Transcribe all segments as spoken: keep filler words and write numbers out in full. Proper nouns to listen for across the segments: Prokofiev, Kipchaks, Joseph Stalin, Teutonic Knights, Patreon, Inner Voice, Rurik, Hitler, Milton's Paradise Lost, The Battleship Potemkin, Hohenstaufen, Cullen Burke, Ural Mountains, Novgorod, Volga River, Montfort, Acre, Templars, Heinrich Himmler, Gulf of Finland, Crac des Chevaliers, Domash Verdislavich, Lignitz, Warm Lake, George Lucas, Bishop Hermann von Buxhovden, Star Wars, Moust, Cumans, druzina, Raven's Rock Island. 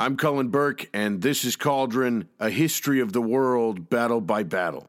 I'm Cullen Burke, and this is Cauldron, a history of the world, battle by battle.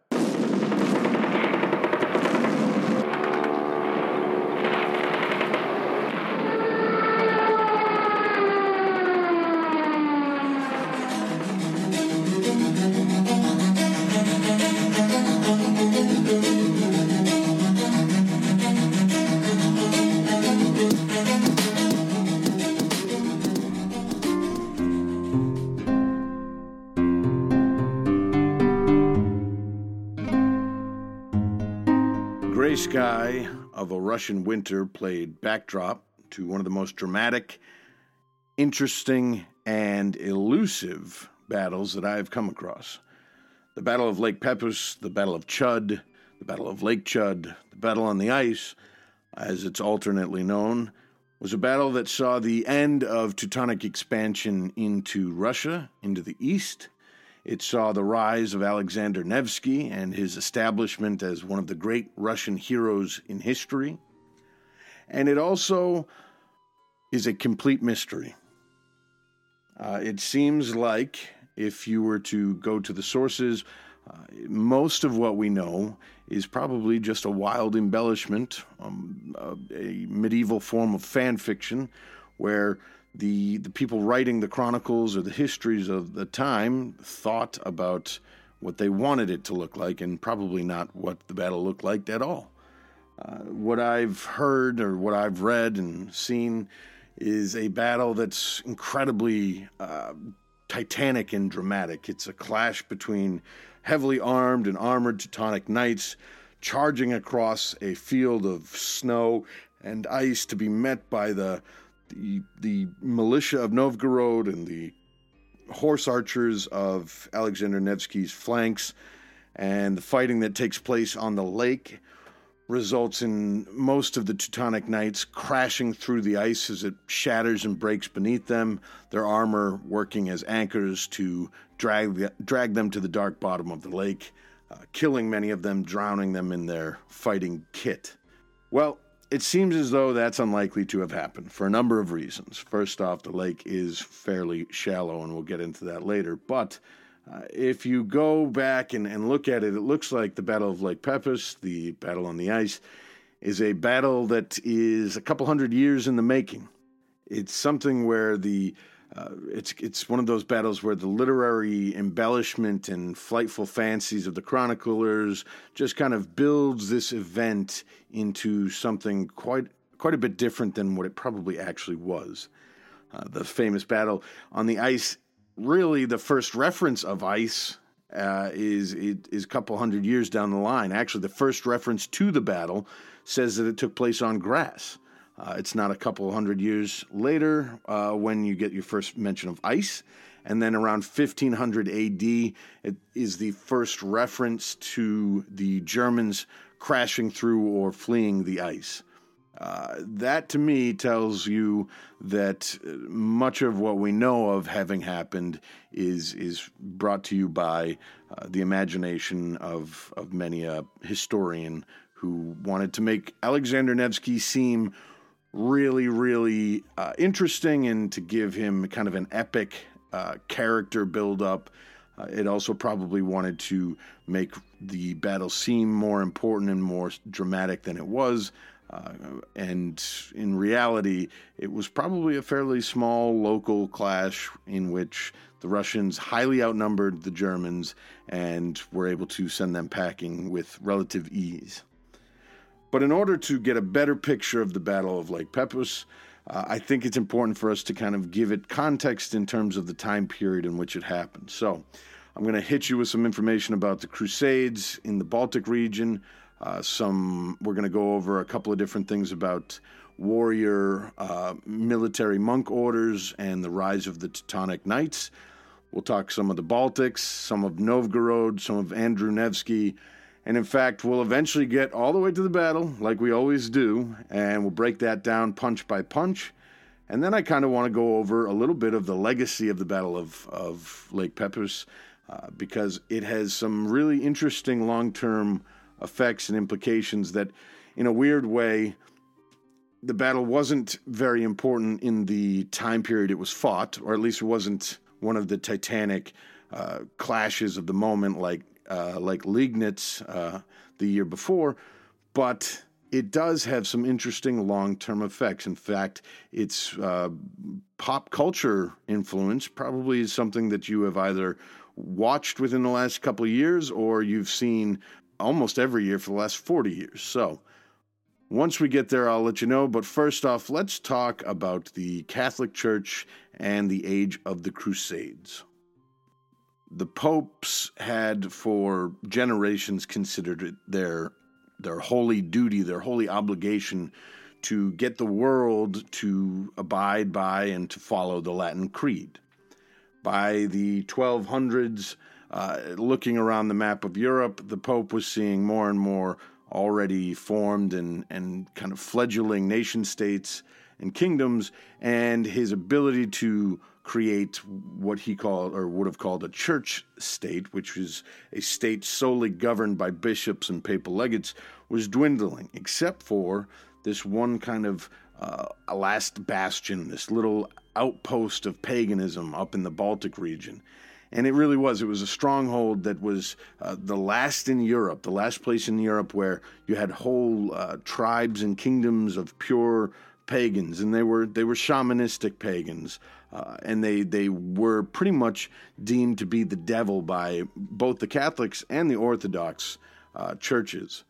Sky of a Russian winter played backdrop to one of the most dramatic, interesting, and elusive battles that I have come across. The Battle of Lake Peipus, the Battle of Chud, the Battle of Lake Chud, the Battle on the Ice, as it's alternately known, was a battle that saw the end of Teutonic expansion into Russia, into the east. It saw the rise of Alexander Nevsky and his establishment as one of the great Russian heroes in history. And it also is a complete mystery. Uh, it seems like, if you were to go to the sources, uh, most of what we know is probably just a wild embellishment, um, uh, a medieval form of fan fiction, where The, the people writing the chronicles or the histories of the time thought about what they wanted it to look like and probably not what the battle looked like at all. Uh, what I've heard or what I've read and seen is a battle that's incredibly uh, titanic and dramatic. It's a clash between heavily armed and armored Teutonic knights charging across a field of snow and ice to be met by the The, the militia of Novgorod and the horse archers of Alexander Nevsky's flanks, and the fighting that takes place on the lake results in most of the Teutonic Knights crashing through the ice as it shatters and breaks beneath them, their armor working as anchors to drag, the, drag them to the dark bottom of the lake, uh, killing many of them, drowning them in their fighting kit. Well, it seems as though that's unlikely to have happened for a number of reasons. First off, the lake is fairly shallow, and we'll get into that later. But uh, if you go back and, and look at it, it looks like the Battle of Lake Peipus, the Battle on the Ice, is a battle that is a couple hundred years in the making. It's something where the uh, it's it's one of those battles where the literary embellishment and flightful fancies of the chroniclers just kind of builds this event into something quite quite a bit different than what it probably actually was. Uh, the famous battle on the ice, really the first reference of ice uh, is, is a couple hundred years down the line. Actually, the first reference to the battle says that it took place on grass. Uh, it's not a couple hundred years later uh, when you get your first mention of ice. And then around fifteen hundred A D, it is the first reference to the Germans crashing through or fleeing the ice. Uh, that, to me, tells you that much of what we know of having happened is is brought to you by uh, the imagination of, of many a historian who wanted to make Alexander Nevsky seem really, really uh, interesting and to give him kind of an epic uh, character build-up. Uh, it also probably wanted to make the battle seem more important and more dramatic than it was. Uh, and in reality, it was probably a fairly small local clash in which the Russians highly outnumbered the Germans and were able to send them packing with relative ease. But in order to get a better picture of the Battle of Lake Peipus, uh, I think it's important for us to kind of give it context in terms of the time period in which it happened. So I'm going to hit you with some information about the Crusades in the Baltic region. Uh, some we're going to go over a couple of different things about warrior uh, military monk orders and the rise of the Teutonic Knights. We'll talk some of the Baltics, some of Novgorod, some of Andrew Nevsky. And in fact, we'll eventually get all the way to the battle, like we always do, and we'll break that down punch by punch. And then I kind of want to go over a little bit of the legacy of the Battle of, of Lake Peipus, uh, because it has some really interesting long-term effects and implications that, in a weird way, the battle wasn't very important in the time period it was fought, or at least it wasn't one of the titanic uh, clashes of the moment like uh, like Lignitz uh, the year before, but it does have some interesting long-term effects. In fact, its uh, pop culture influence probably is something that you have either watched within the last couple of years or you've seen almost every year for the last forty years. So once we get there, I'll let you know. But first off, let's talk about the Catholic Church and the Age of the Crusades. The popes had for generations considered it their their holy duty, their holy obligation to get the world to abide by and to follow the Latin Creed. By the twelve hundreds, uh, looking around the map of Europe, the Pope was seeing more and more already formed and, and kind of fledgling nation states and kingdoms, and his ability to create what he called or would have called a church state, which was a state solely governed by bishops and papal legates, was dwindling, except for this one kind of uh, last bastion, this little outpost of paganism up in the Baltic region. And it really was. It was a stronghold that was uh, the last in Europe, the last place in Europe where you had whole uh, tribes and kingdoms of pure pagans, and they were they were shamanistic pagans, uh, and they they were pretty much deemed to be the devil by both the Catholics and the Orthodox uh, churches.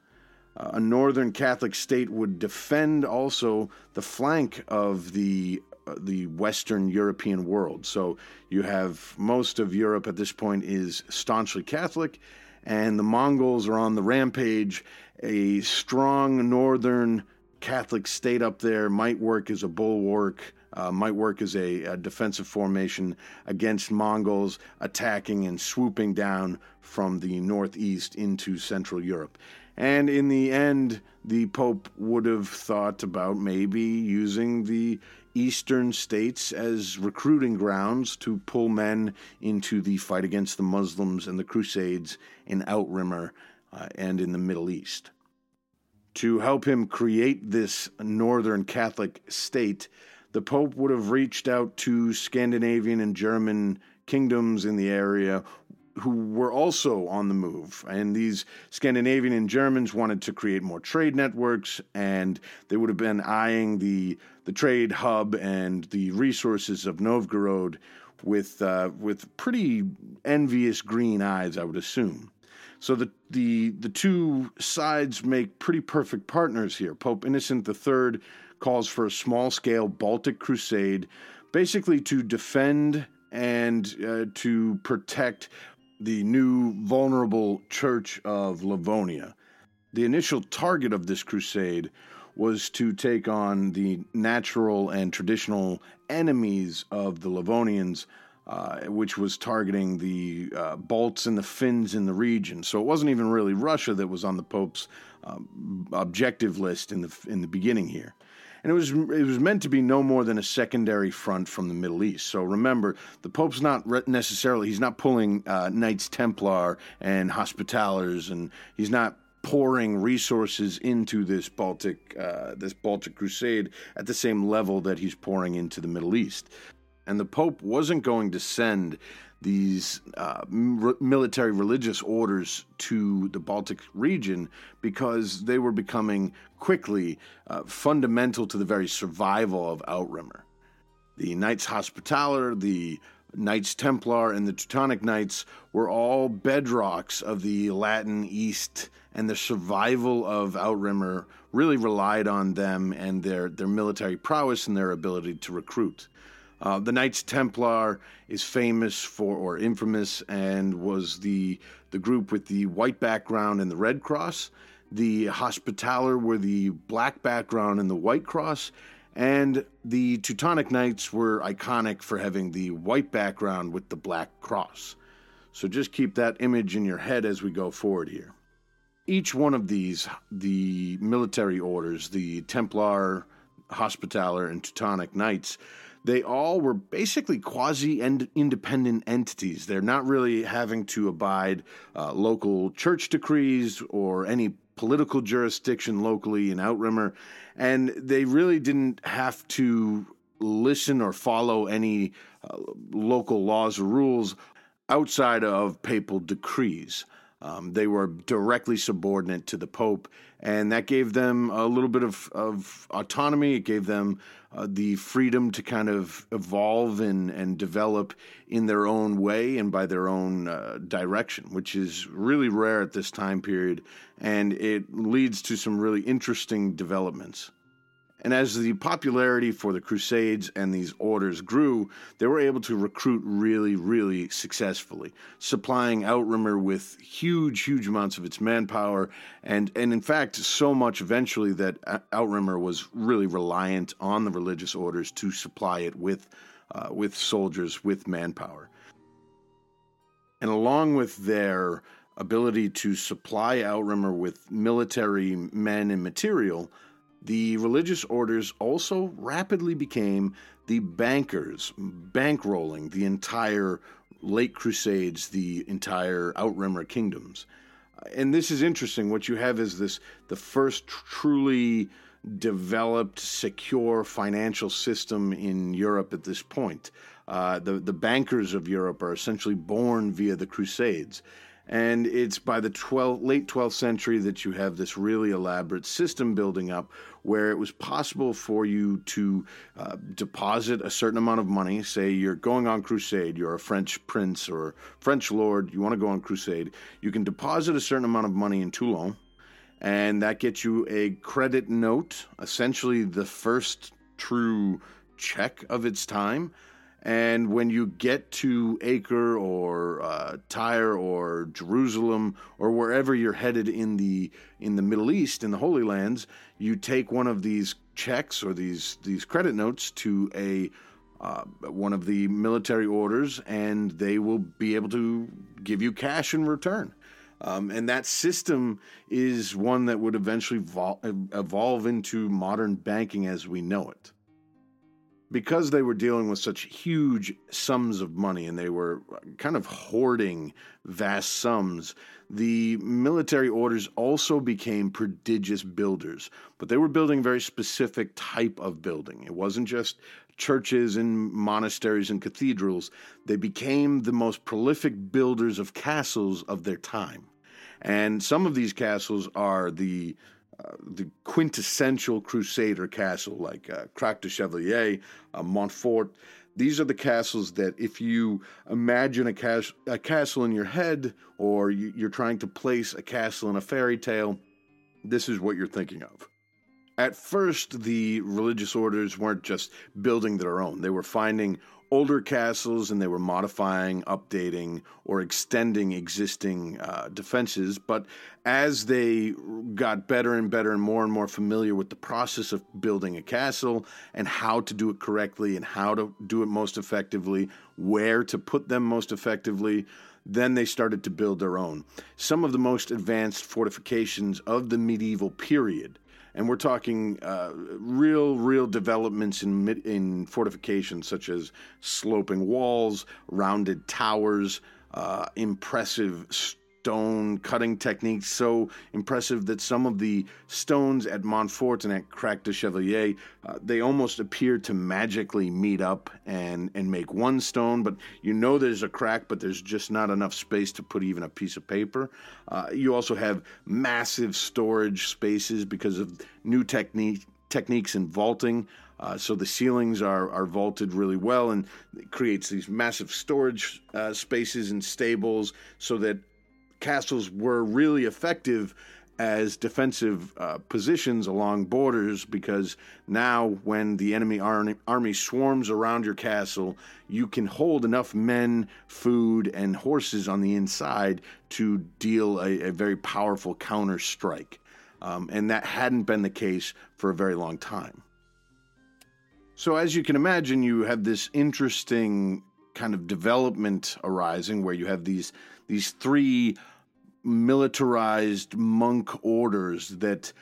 Uh, a northern Catholic state would defend also the flank of the uh, the Western European world. So you have most of Europe at this point is staunchly Catholic, and the Mongols are on the rampage. A strong northern Catholic state up there might work as a bulwark, uh, might work as a, a defensive formation against Mongols attacking and swooping down from the northeast into Central Europe. And in the end, the Pope would have thought about maybe using the eastern states as recruiting grounds to pull men into the fight against the Muslims and the Crusades in Outremer uh, and in the Middle East. To help him create this northern Catholic state, the Pope would have reached out to Scandinavian and German kingdoms in the area who were also on the move. And these Scandinavian and Germans wanted to create more trade networks, and they would have been eyeing the the trade hub and the resources of Novgorod with, uh, with pretty envious green eyes, I would assume. So the, the the two sides make pretty perfect partners here. Pope Innocent the Third calls for a small-scale Baltic crusade, basically to defend and uh, to protect the new vulnerable Church of Livonia. The initial target of this crusade was to take on the natural and traditional enemies of the Livonians, Uh, which was targeting the uh, Balts and the Finns in the region. So it wasn't even really Russia that was on the Pope's um, objective list in the in the beginning here. And it was it was meant to be no more than a secondary front from the Middle East. So remember, the Pope's not re- necessarily, he's not pulling uh, Knights Templar and Hospitallers, and he's not pouring resources into this Baltic uh, this Baltic crusade at the same level that he's pouring into the Middle East. And the Pope wasn't going to send these uh, re- military religious orders to the Baltic region because they were becoming quickly uh, fundamental to the very survival of Outremer. The Knights Hospitaller, the Knights Templar, and the Teutonic Knights were all bedrocks of the Latin East, and the survival of Outremer really relied on them and their, their military prowess and their ability to recruit. Uh, the Knights Templar is famous for, or infamous, and was the the group with the white background and the red cross. The Hospitaller were the black background and the white cross. And the Teutonic Knights were iconic for having the white background with the black cross. So just keep that image in your head as we go forward here. Each one of these, the military orders, the Templar, Hospitaller, and Teutonic Knights, they all were basically quasi-independent entities. They're not really having to abide uh, local church decrees or any political jurisdiction locally in Outremer, and they really didn't have to listen or follow any uh, local laws or rules outside of papal decrees. Um, they were directly subordinate to the Pope, and that gave them a little bit of, of autonomy. It gave them uh, the freedom to kind of evolve and, and develop in their own way and by their own uh, direction, which is really rare at this time period, and it leads to some really interesting developments. And as the popularity for the Crusades and these orders grew, they were able to recruit really, really successfully, supplying Outremer with huge, huge amounts of its manpower, and, and in fact, so much eventually that Outremer was really reliant on the religious orders to supply it with, uh, with soldiers, with manpower. And along with their ability to supply Outremer with military men and material, the religious orders also rapidly became the bankers, bankrolling the entire late Crusades, the entire Outremer kingdoms. And this is interesting. What you have is this, the first truly developed, secure financial system in Europe at this point. Uh, the, the bankers of Europe are essentially born via the Crusades. And it's by the twelfth, late twelfth century that you have this really elaborate system building up where it was possible for you to uh, deposit a certain amount of money. Say you're going on crusade, you're a French prince or French lord, you want to go on crusade. You can deposit a certain amount of money in Toulon, and that gets you a credit note, essentially the first true check of its time. And when you get to Acre or uh, Tyre or Jerusalem or wherever you're headed in the in the Middle East, in the Holy Lands, you take one of these checks or these these credit notes to a uh, one of the military orders, and they will be able to give you cash in return. Um, and that system is one that would eventually vol- evolve into modern banking as we know it. Because they were dealing with such huge sums of money and they were kind of hoarding vast sums, the military orders also became prodigious builders. But they were building a very specific type of building. It wasn't just churches and monasteries and cathedrals. They became the most prolific builders of castles of their time. And some of these castles are the Uh, the quintessential Crusader castle, like uh, Crac des Chevaliers, uh, Montfort. These are the castles that if you imagine a, cas- a castle in your head, or you- you're trying to place a castle in a fairy tale, this is what you're thinking of. At first, the religious orders weren't just building their own. They were finding older castles, and they were modifying, updating, or extending existing uh, defenses. But as they got better and better and more and more familiar with the process of building a castle and how to do it correctly and how to do it most effectively, where to put them most effectively, then they started to build their own. Some of the most advanced fortifications of the medieval period, and we're talking uh, real, real developments in in fortifications, such as sloping walls, rounded towers, uh, impressive stone cutting techniques, so impressive that some of the stones at Montfort and at Crac des Chevaliers, uh, they almost appear to magically meet up and, and make one stone, but you know there's a crack, but there's just not enough space to put even a piece of paper. Uh, you also have massive storage spaces because of new technique, techniques in vaulting, uh, so the ceilings are, are vaulted really well, and it creates these massive storage uh, spaces and stables so that castles were really effective as defensive uh, positions along borders, because now when the enemy army, army swarms around your castle, you can hold enough men, food, and horses on the inside to deal a, a very powerful counter strike. Um, and that hadn't been the case for a very long time. So as you can imagine, you have this interesting kind of development arising where you have these these three militarized monk orders that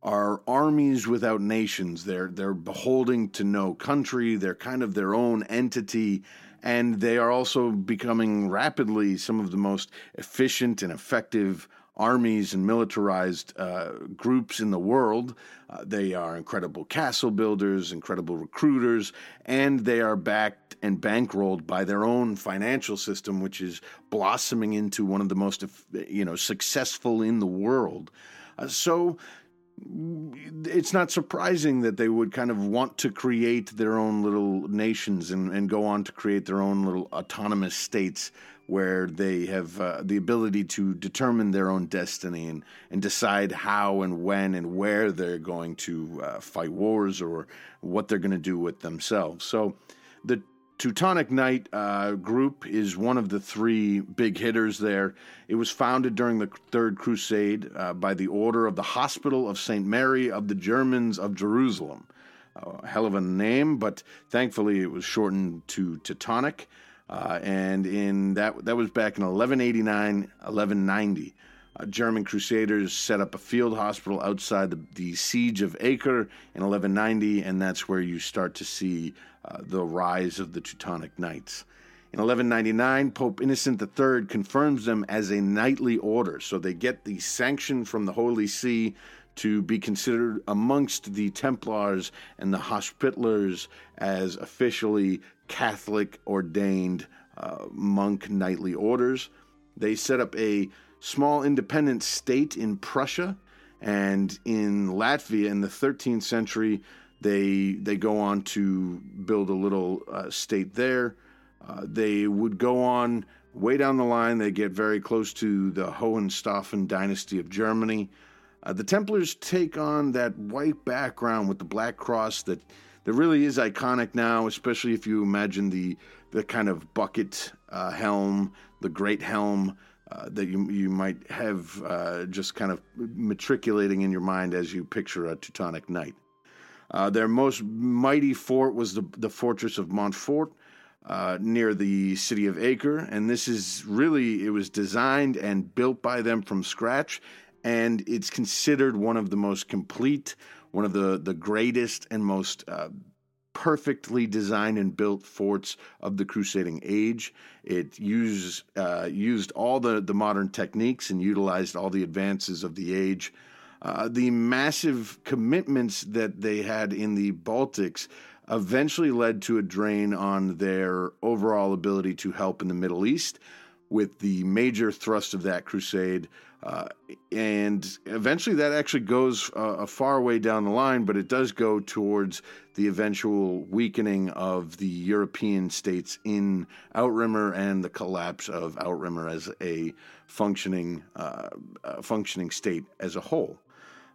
are armies without nations. They're they're beholden to no country. They're kind of their own entity, and they are also becoming rapidly some of the most efficient and effective armies and militarized uh, groups in the world. Uh, they are incredible castle builders, incredible recruiters, and they are backed and bankrolled by their own financial system, which is blossoming into one of the most, you know, successful in the world. Uh, so it's not surprising that they would kind of want to create their own little nations and, and go on to create their own little autonomous states where they have uh, the ability to determine their own destiny and, and decide how and when and where they're going to uh, fight wars or what they're going to do with themselves. So the Teutonic Knight uh, group is one of the three big hitters there. It was founded during the Third Crusade uh, by the Order of the Hospital of Saint Mary of the Germans of Jerusalem. Uh, hell of a name, but thankfully it was shortened to Teutonic. Uh, and in that that was back in eleven eighty-nine, eleven ninety. Uh, German crusaders set up a field hospital outside the, the siege of Acre in eleven ninety, and that's where you start to see uh, the rise of the Teutonic Knights. In eleven ninety-nine, Pope Innocent the Third confirms them as a knightly order, so they get the sanction from the Holy See to be considered amongst the Templars and the Hospitallers as officially Catholic ordained uh, monk knightly orders. They set up a small independent state in Prussia, and in Latvia in the thirteenth century, they they go on to build a little uh, state there. Uh, they would go on way down the line. They get very close to the Hohenstaufen dynasty of Germany. Uh, the Templars take on that white background with the black cross that that really is iconic now, especially if you imagine the the kind of bucket uh, helm, the great helm, Uh, that you you might have uh, just kind of matriculating in your mind as you picture a Teutonic Knight. Uh, their most mighty fort was the, the fortress of Montfort uh, near the city of Acre, and this is really, it was designed and built by them from scratch, and it's considered one of the most complete, one of the, the greatest and most uh, perfectly designed and built forts of the Crusading Age. It used uh, used all the, the modern techniques and utilized all the advances of the age. Uh, the massive commitments that they had in the Baltics eventually led to a drain on their overall ability to help in the Middle East, with the major thrust of that crusade. Uh, and eventually that actually goes uh, a far way down the line, but it does go towards the eventual weakening of the European states in Outremer and the collapse of Outremer as a functioning uh, uh, functioning state as a whole.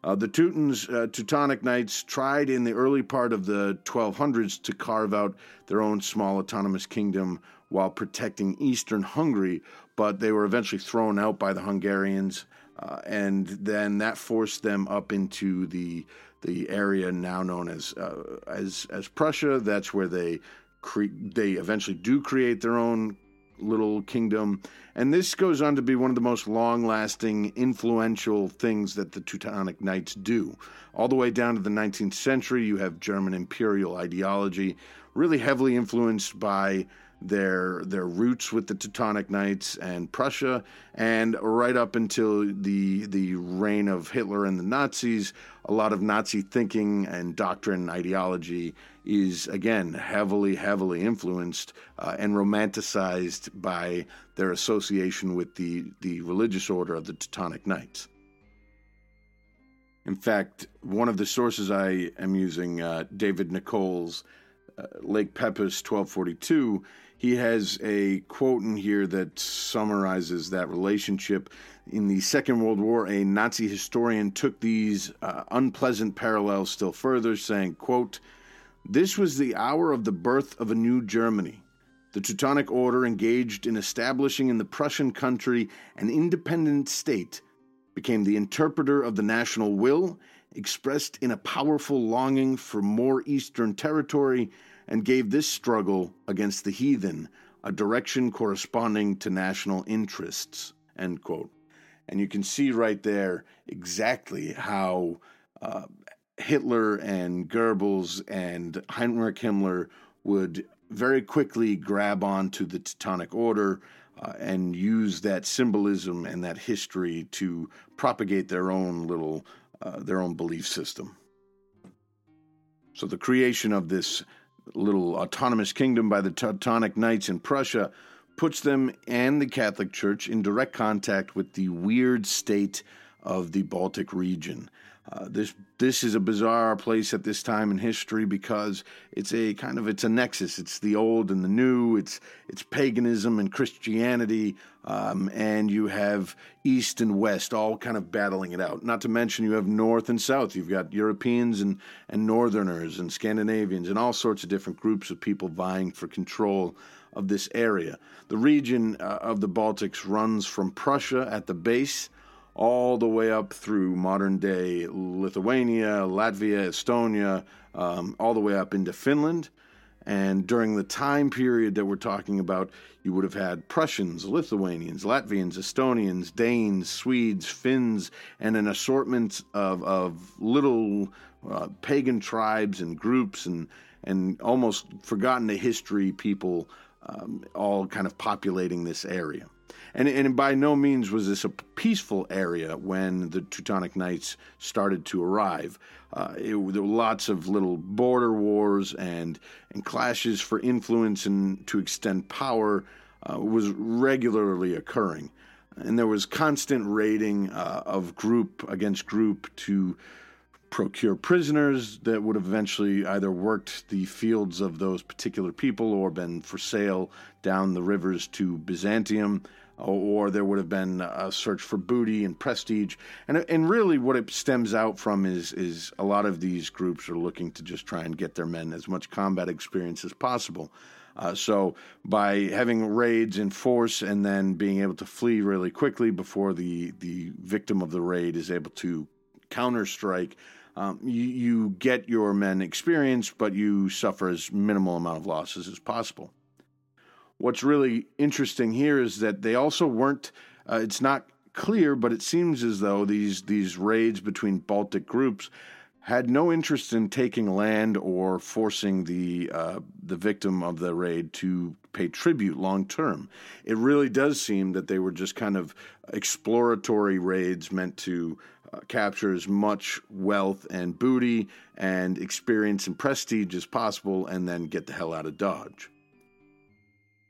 Uh, the Teutons, uh, Teutonic Knights, tried in the early part of the twelve hundreds to carve out their own small autonomous kingdom while protecting Eastern Hungary, but they were eventually thrown out by the Hungarians, uh, and then that forced them up into the the area now known as uh, as as Prussia. That's where they cre- they eventually do create their own little kingdom, and this goes on to be one of the most long-lasting, influential things that the Teutonic Knights do. All the way down to the nineteenth century, you have German imperial ideology, really heavily influenced by their their roots with the Teutonic Knights and Prussia, and right up until the the reign of Hitler and the Nazis, a lot of Nazi thinking and doctrine and ideology is, again, heavily, heavily influenced uh, and romanticized by their association with the, the religious order of the Teutonic Knights. In fact, one of the sources I am using, uh, David Nichols' uh, Lake Peipus twelve forty-two, he has a quote in here that summarizes that relationship. In the Second World War, a Nazi historian took these uh, unpleasant parallels still further, saying, quote, "This was the hour of the birth of a new Germany. The Teutonic Order engaged in establishing in the Prussian country an independent state, became the interpreter of the national will, expressed in a powerful longing for more Eastern territory, and gave this struggle against the heathen a direction corresponding to national interests," end quote. And you can see right there exactly how uh, Hitler and Goebbels and Heinrich Himmler would very quickly grab onto the Teutonic Order uh, and use that symbolism and that history to propagate their own little, uh, their own belief system. So the creation of this little autonomous kingdom by the Teutonic Knights in Prussia puts them and the Catholic Church in direct contact with the weird state of the Baltic region. Uh, this this is a bizarre place at this time in history because it's a kind of it's a nexus. It's the old and the new. It's it's paganism and Christianity, um, and you have East and West all kind of battling it out. Not to mention you have North and South. You've got Europeans and and Northerners and Scandinavians and all sorts of different groups of people vying for control of this area. The region uh, of the Baltics runs from Prussia at the base all the way up through modern-day Lithuania, Latvia, Estonia, um, all the way up into Finland. And during the time period that we're talking about, you would have had Prussians, Lithuanians, Latvians, Estonians, Danes, Swedes, Finns, and an assortment of, of little uh, pagan tribes and groups and, and almost forgotten to history people um, all kind of populating this area. And, and by no means was this a peaceful area when the Teutonic Knights started to arrive. Uh, it, there were lots of little border wars and, and clashes for influence and to extend power uh, was regularly occurring. And there was constant raiding uh, of group against group to procure prisoners that would have eventually either worked the fields of those particular people or been for sale down the rivers to Byzantium, or there would have been a search for booty and prestige. And and really what it stems out from is, is a lot of these groups are looking to just try and get their men as much combat experience as possible. Uh, so by having raids in force and then being able to flee really quickly before the, the victim of the raid is able to counterstrike, um, you, you get your men experience, but you suffer as minimal amount of losses as possible. What's really interesting here is that they also weren't, uh, it's not clear, but it seems as though these, these raids between Baltic groups had no interest in taking land or forcing the uh, the victim of the raid to pay tribute long term. It really does seem that they were just kind of exploratory raids meant to uh, capture as much wealth and booty and experience and prestige as possible and then get the hell out of Dodge.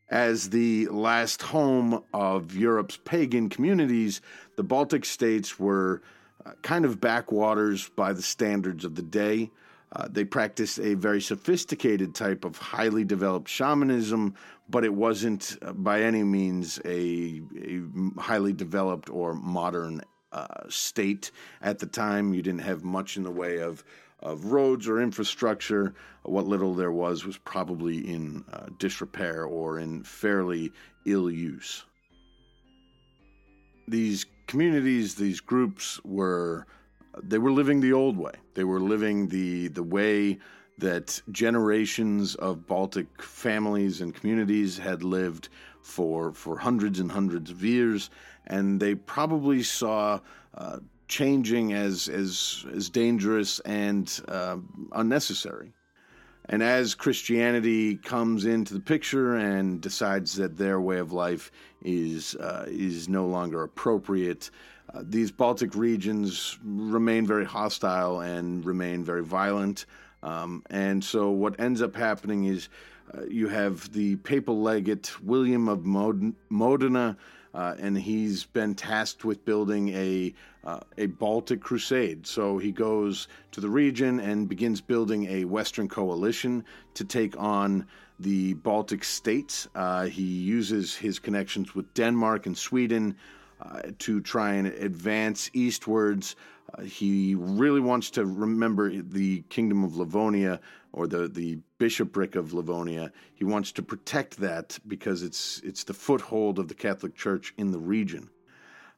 As the last home of Europe's pagan communities, the Baltic states were uh, kind of backwaters by the standards of the day. Uh, they practiced a very sophisticated type of highly developed shamanism, but it wasn't uh, by any means a, a highly developed or modern uh, state at the time. You didn't have much in the way of of roads or infrastructure. What little there was was probably in uh, disrepair or in fairly ill use. These communities, these groups were, they were living the old way. They were living the, the way that generations of Baltic families and communities had lived for, for hundreds and hundreds of years, and they probably saw uh, changing as as as dangerous and uh, unnecessary. And as Christianity comes into the picture and decides that their way of life is uh, is no longer appropriate, uh, these Baltic regions remain very hostile and remain very violent. Um, and so what ends up happening is uh, you have the papal legate William of Mod- Modena. Uh, and he's been tasked with building a uh, a Baltic crusade. So he goes to the region and begins building a Western coalition to take on the Baltic states. Uh, he uses his connections with Denmark and Sweden uh, to try and advance eastwards. Uh, he really wants to remember the Kingdom of Livonia, or the, the bishopric of Livonia. He wants to protect that because it's it's the foothold of the Catholic Church in the region.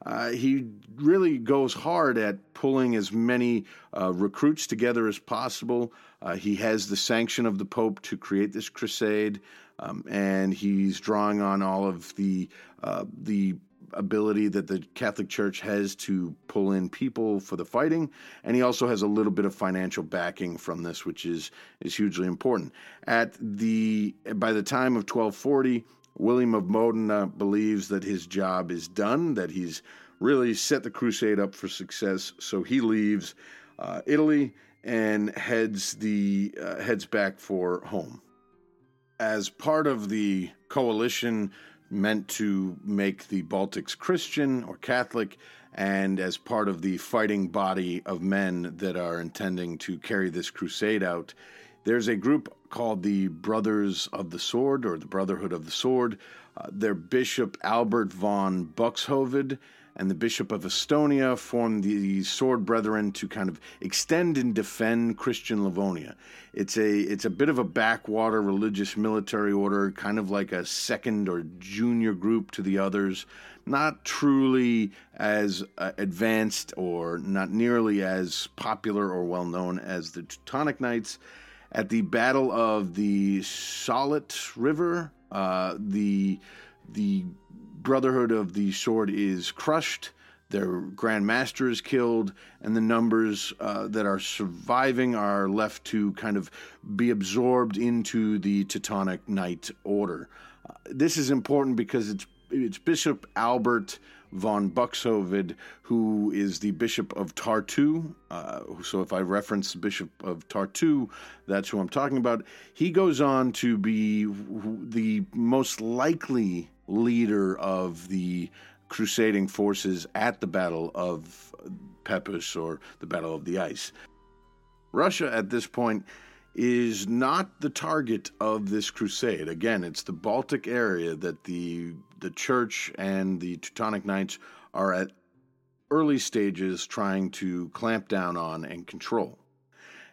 Uh, he really goes hard at pulling as many uh, recruits together as possible. Uh, he has the sanction of the Pope to create this crusade, um, and he's drawing on all of the uh, the ability that the Catholic Church has to pull in people for the fighting, and he also has a little bit of financial backing from this, which is is hugely important. At the by the time of twelve forty, William of Modena believes that his job is done, that he's really set the crusade up for success, so he leaves uh, Italy and heads the uh, heads back for home. As part of the coalition meant to make the Baltics Christian or Catholic, and as part of the fighting body of men that are intending to carry this crusade out, there's a group called the Brothers of the Sword, or the Brotherhood of the Sword. Uh, their Bishop Albert von Buxhovden and the Bishop of Estonia formed the Sword Brethren to kind of extend and defend Christian Livonia. It's a it's a bit of a backwater religious military order, kind of like a second or junior group to the others, not truly as uh, advanced or not nearly as popular or well-known as the Teutonic Knights. At the Battle of the Salit River, uh, the the... Brotherhood of the Sword is crushed, their Grand Master is killed, and the numbers uh, that are surviving are left to kind of be absorbed into the Teutonic Knight Order. Uh, this is important because it's it's Bishop Albert von Buxhovden, who is the Bishop of Tartu. Uh, so if I reference the Bishop of Tartu, that's who I'm talking about. He goes on to be the most likely leader of the crusading forces at the Battle of Pepus, or the Battle of the Ice. Russia, at this point, is not the target of this crusade. Again, it's the Baltic area that the the Church and the Teutonic Knights are at early stages trying to clamp down on and control.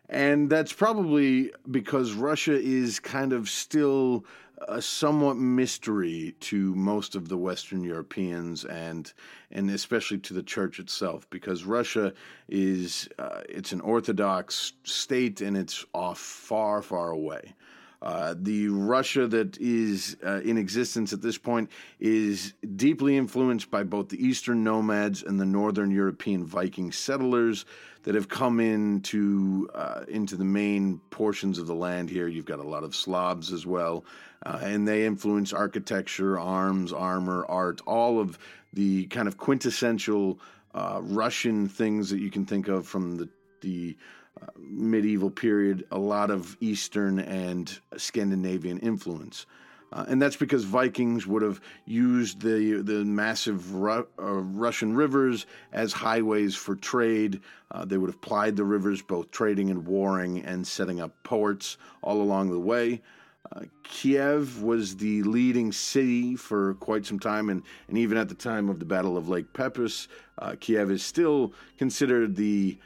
And that's probably because Russia is kind of still a somewhat mystery to most of the Western Europeans, and and especially to the Church itself, because Russia is uh, it's an Orthodox state and it's off far, far away. Uh, the Russia that is uh, in existence at this point is deeply influenced by both the Eastern nomads and the Northern European Viking settlers that have come into uh, into the main portions of the land here. You've got a lot of Slavs as well, uh, and they influence architecture, arms, armor, art, all of the kind of quintessential uh, Russian things that you can think of from the the Uh, medieval period, a lot of Eastern and Scandinavian influence. Uh, and that's because Vikings would have used the the massive Ru- uh, Russian rivers as highways for trade. Uh, they would have plied the rivers, both trading and warring, and setting up ports all along the way. Uh, Kiev was the leading city for quite some time, and, and even at the time of the Battle of Lake Pepus, uh, Kiev is still considered the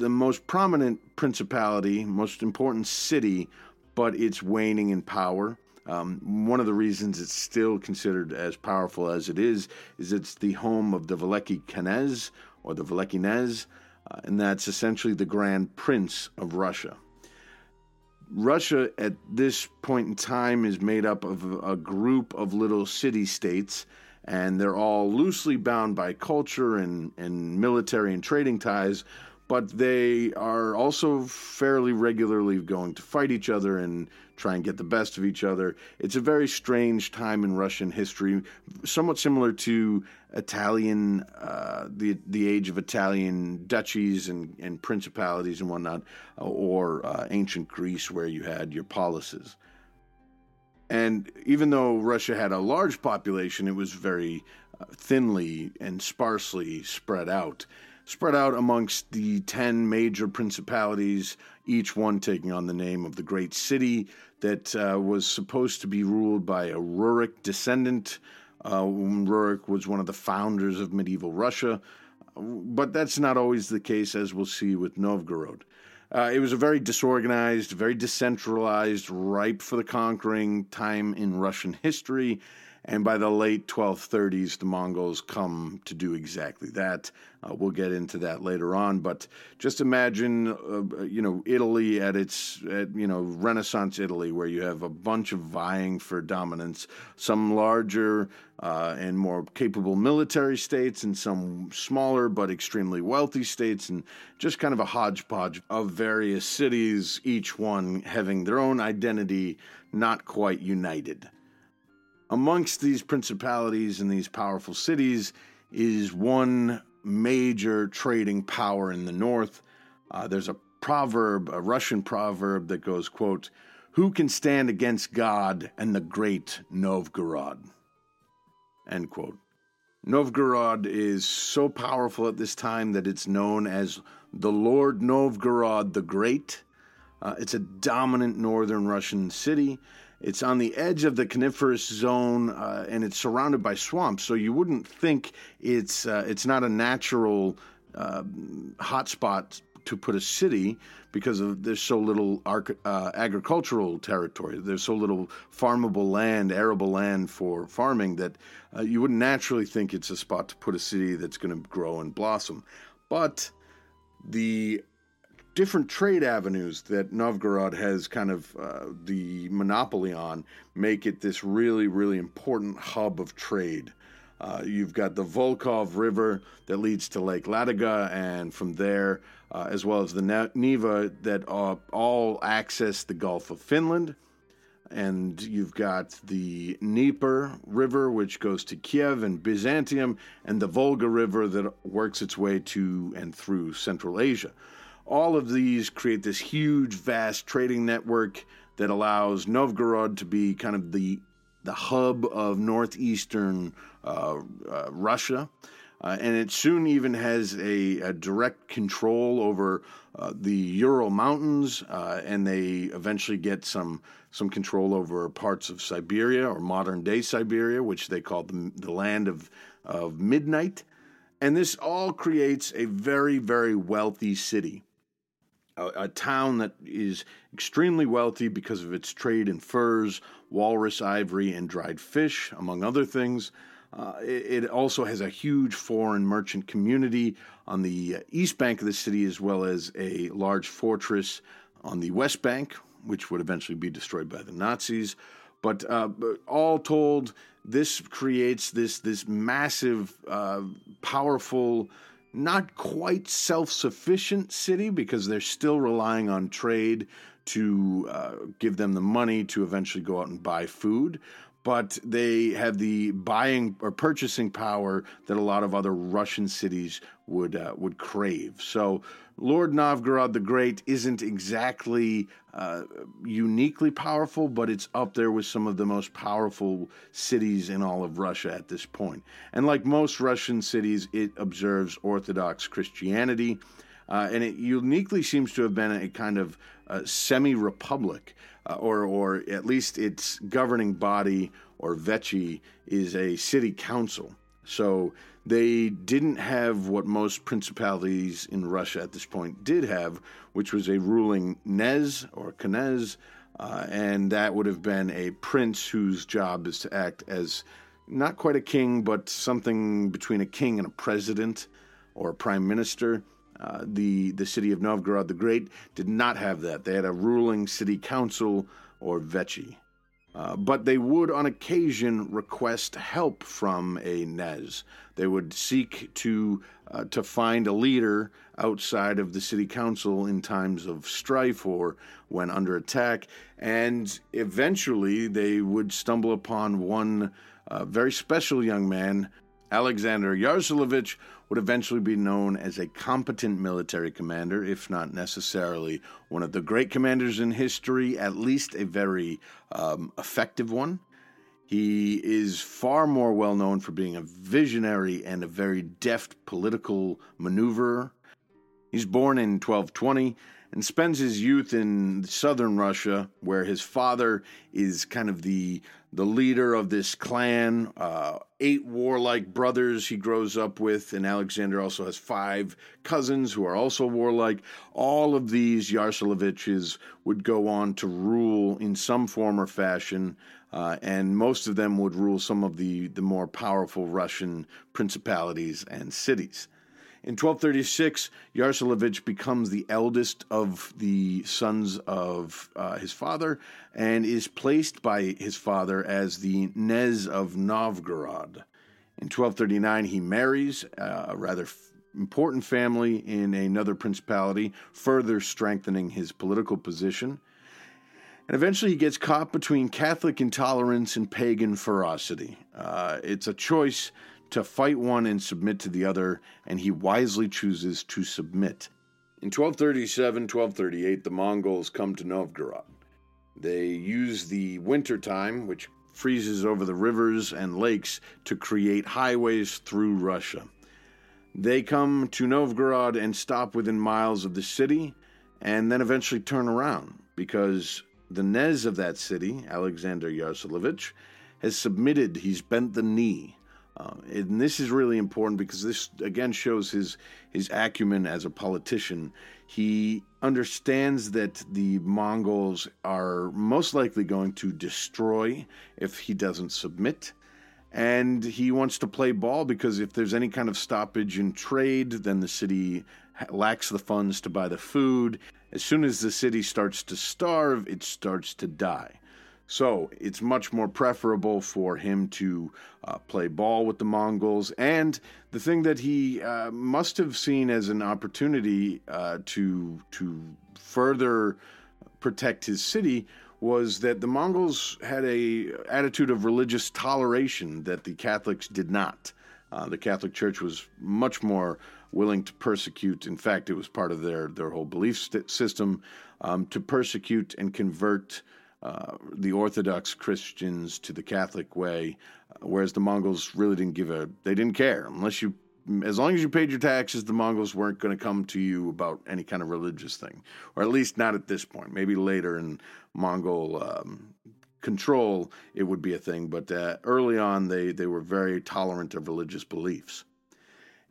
the most prominent principality, most important city, but it's waning in power. Um, one of the reasons it's still considered as powerful as it is, is it's the home of the Veliki Knez, or the Veliki Knez, uh, and that's essentially the Grand Prince of Russia. Russia, at this point in time, is made up of a group of little city-states, and they're all loosely bound by culture and, and military and trading ties, but they are also fairly regularly going to fight each other and try and get the best of each other. It's a very strange time in Russian history, somewhat similar to Italian, uh, the the age of Italian duchies and, and principalities and whatnot, or uh, ancient Greece where you had your polises. And even though Russia had a large population, it was very thinly and sparsely spread out. spread out amongst the ten major principalities, each one taking on the name of the great city that uh, was supposed to be ruled by a Rurik descendant. Uh, Rurik was one of the founders of medieval Russia, but that's not always the case, as we'll see with Novgorod. Uh, it was a very disorganized, very decentralized, ripe for the conquering time in Russian history, And by the late twelve thirties, the Mongols come to do exactly that. Uh, we'll get into that later on, but just imagine, uh, you know, Italy at its, at, you know, Renaissance Italy, where you have a bunch of vying for dominance, some larger uh, and more capable military states and some smaller but extremely wealthy states, and just kind of a hodgepodge of various cities, each one having their own identity, not quite united. Amongst these principalities and these powerful cities is one major trading power in the north. Uh, there's a proverb, a Russian proverb that goes, quote, "Who can stand against God and the great Novgorod?" End quote. Novgorod is so powerful at this time that it's known as the Lord Novgorod the Great. Uh, it's a dominant northern Russian city. It's on the edge of the coniferous zone, uh, and it's surrounded by swamps, so you wouldn't think it's uh, it's not a natural uh, hotspot to put a city because of there's so little arc, uh, agricultural territory. There's so little farmable land, arable land for farming that uh, you wouldn't naturally think it's a spot to put a city that's going to grow and blossom. But the different trade avenues that Novgorod has kind of uh, the monopoly on make it this really, really important hub of trade. Uh, you've got the Volkhov River that leads to Lake Ladoga, and from there, uh, as well as the Neva, that uh, all access the Gulf of Finland. And you've got the Dnieper River, which goes to Kiev and Byzantium, and the Volga River that works its way to and through Central Asia. All of these create this huge, vast trading network that allows Novgorod to be kind of the the hub of northeastern uh, uh, Russia. Uh, and it soon even has a, a direct control over uh, the Ural Mountains, uh, and they eventually get some some control over parts of Siberia, or modern-day Siberia, which they call the, the land of, of midnight. And this all creates a very, very wealthy city. A, a town that is extremely wealthy because of its trade in furs, walrus ivory, and dried fish, among other things. Uh, it, it also has a huge foreign merchant community on the east bank of the city, as well as a large fortress on the west bank, which would eventually be destroyed by the Nazis. But, uh, but all told, this creates this, this massive, uh, powerful, not quite self-sufficient city, because they're still relying on trade to uh, give them the money to eventually go out and buy food. But they have the buying or purchasing power that a lot of other Russian cities would uh, would crave. So Lord Novgorod the Great isn't exactly uh, uniquely powerful, but it's up there with some of the most powerful cities in all of Russia at this point. And like most Russian cities, it observes Orthodox Christianity, uh, and it uniquely seems to have been a kind of uh, semi-republic. Uh, or or at least its governing body, or Vechi, is a city council. So they didn't have what most principalities in Russia at this point did have, which was a ruling Knez, or Knez, uh, and that would have been a prince whose job is to act as not quite a king, but something between a king and a president or a prime minister. Uh, the, the city of Novgorod the Great did not have that. They had a ruling city council, or Vechi. Uh, but they would, on occasion, request help from a Knez. They would seek to uh, to find a leader outside of the city council in times of strife or when under attack. And eventually, they would stumble upon one uh, very special young man. Alexander Yarslavich would eventually be known as a competent military commander, if not necessarily one of the great commanders in history, at least a very um, effective one. He is far more well known for being a visionary and a very deft political maneuverer. He's born in twelve twenty and spends his youth in southern Russia, where his father is kind of the the leader of this clan, uh, eight warlike brothers he grows up with, and Alexander also has five cousins who are also warlike. All of these Yarsalaviches would go on to rule in some form or fashion Uh, and most of them would rule some of the, the more powerful Russian principalities and cities. In twelve thirty-six, Yaroslevich becomes the eldest of the sons of uh, his father and is placed by his father as the Knez of Novgorod. In twelve thirty-nine, he marries uh, a rather f- important family in another principality, further strengthening his political position. And eventually he gets caught between Catholic intolerance and pagan ferocity. Uh, it's a choice to fight one and submit to the other, and he wisely chooses to submit. In twelve thirty-seven, twelve thirty-eight, the Mongols come to Novgorod. They use the winter time, which freezes over the rivers and lakes, to create highways through Russia. They come to Novgorod and stop within miles of the city, and then eventually turn around, because the Knez of that city, Alexander Yaroslevich, has submitted, he's bent the knee. Uh, and this is really important because this, again, shows his, his acumen as a politician. He understands that the Mongols are most likely going to destroy if he doesn't submit. And he wants to play ball because if there's any kind of stoppage in trade, then the city lacks the funds to buy the food. As soon as the city starts to starve, it starts to die. So it's much more preferable for him to uh, play ball with the Mongols. And the thing that he uh, must have seen as an opportunity uh, to to further protect his city was that the Mongols had an attitude of religious toleration that the Catholics did not. Uh, the Catholic Church was much more willing to persecute. In fact, it was part of their, their whole belief st- system um, to persecute and convert Uh, the Orthodox Christians to the Catholic way, uh, whereas the Mongols really didn't give a, they didn't care. Unless you, as long as you paid your taxes, the Mongols weren't going to come to you about any kind of religious thing, or at least not at this point. Maybe later in Mongol um, control, it would be a thing, but uh, early on, they, they were very tolerant of religious beliefs.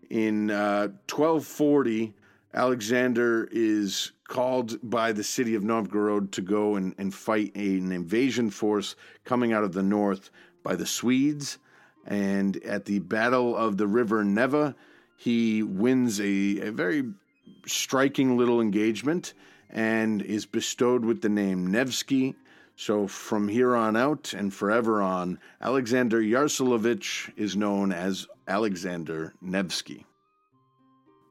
In uh, twelve forty, Alexander is called by the city of Novgorod to go and, and fight an invasion force coming out of the north by the Swedes. And at the Battle of the River Neva, he wins a, a very striking little engagement and is bestowed with the name Nevsky. So from here on out and forever on, Alexander Yaroslevich is known as Alexander Nevsky.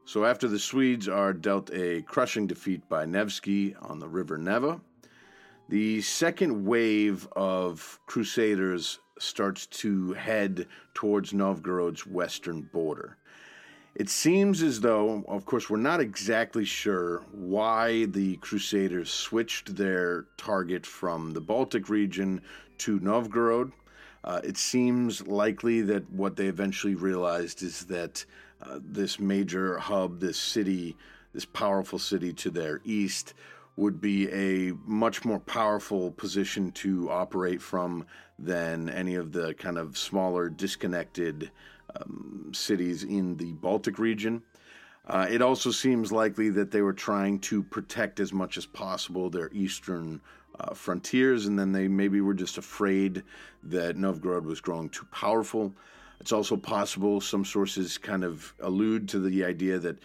So after the Swedes are dealt a crushing defeat by Nevsky on the River Neva, the second wave of crusaders starts to head towards Novgorod's western border. It seems as though, of course, we're not exactly sure why the crusaders switched their target from the Baltic region to Novgorod. Uh, it seems likely that what they eventually realized is that Uh, this major hub, this city, this powerful city to their east would be a much more powerful position to operate from than any of the kind of smaller, disconnected um, cities in the Baltic region. Uh, it also seems likely that they were trying to protect as much as possible their eastern uh, frontiers, and then they maybe were just afraid that Novgorod was growing too powerful. It's also possible some sources kind of allude to the idea that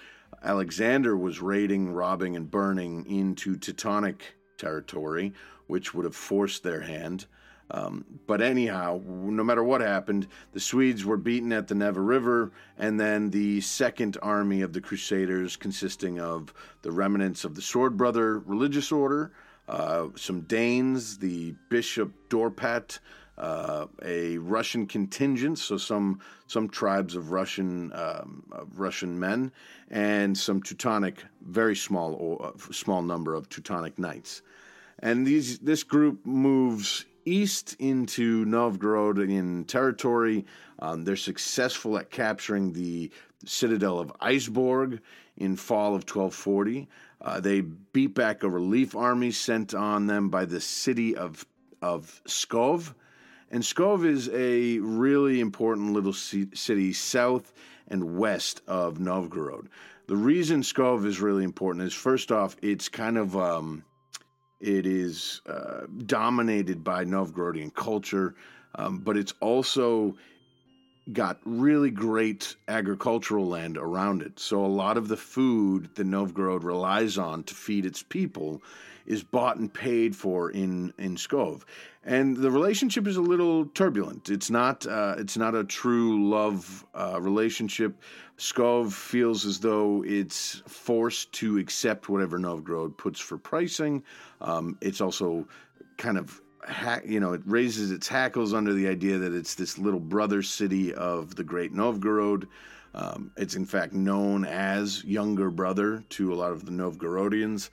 Alexander was raiding, robbing, and burning into Teutonic territory, which would have forced their hand. Um, but anyhow, no matter what happened, the Swedes were beaten at the Neva River, and then the second army of the Crusaders, consisting of the remnants of the Sword Brother religious order, uh, some Danes, the Bishop Dorpat, Uh, a Russian contingent, so some some tribes of Russian um, of Russian men, and some Teutonic, very small uh, small number of Teutonic Knights, and these this group moves east into Novgorod in territory. Um, they're successful at capturing the citadel of Izborsk in fall of twelve forty. Uh, they beat back a relief army sent on them by the city of of Pskov. And Pskov is a really important little city south and west of Novgorod. The reason Pskov is really important is, first off, it's kind of um, It is uh, dominated by Novgorodian culture, um, but it's also got really great agricultural land around it. So a lot of the food that Novgorod relies on to feed its people is bought and paid for in, in Pskov. And the relationship is a little turbulent. It's not uh, it's not a true love uh, relationship. Pskov feels as though it's forced to accept whatever Novgorod puts for pricing. Um, it's also kind of Ha- you know, it raises its hackles under the idea that it's this little brother city of the great Novgorod. Um, it's in fact known as younger brother to a lot of the Novgorodians.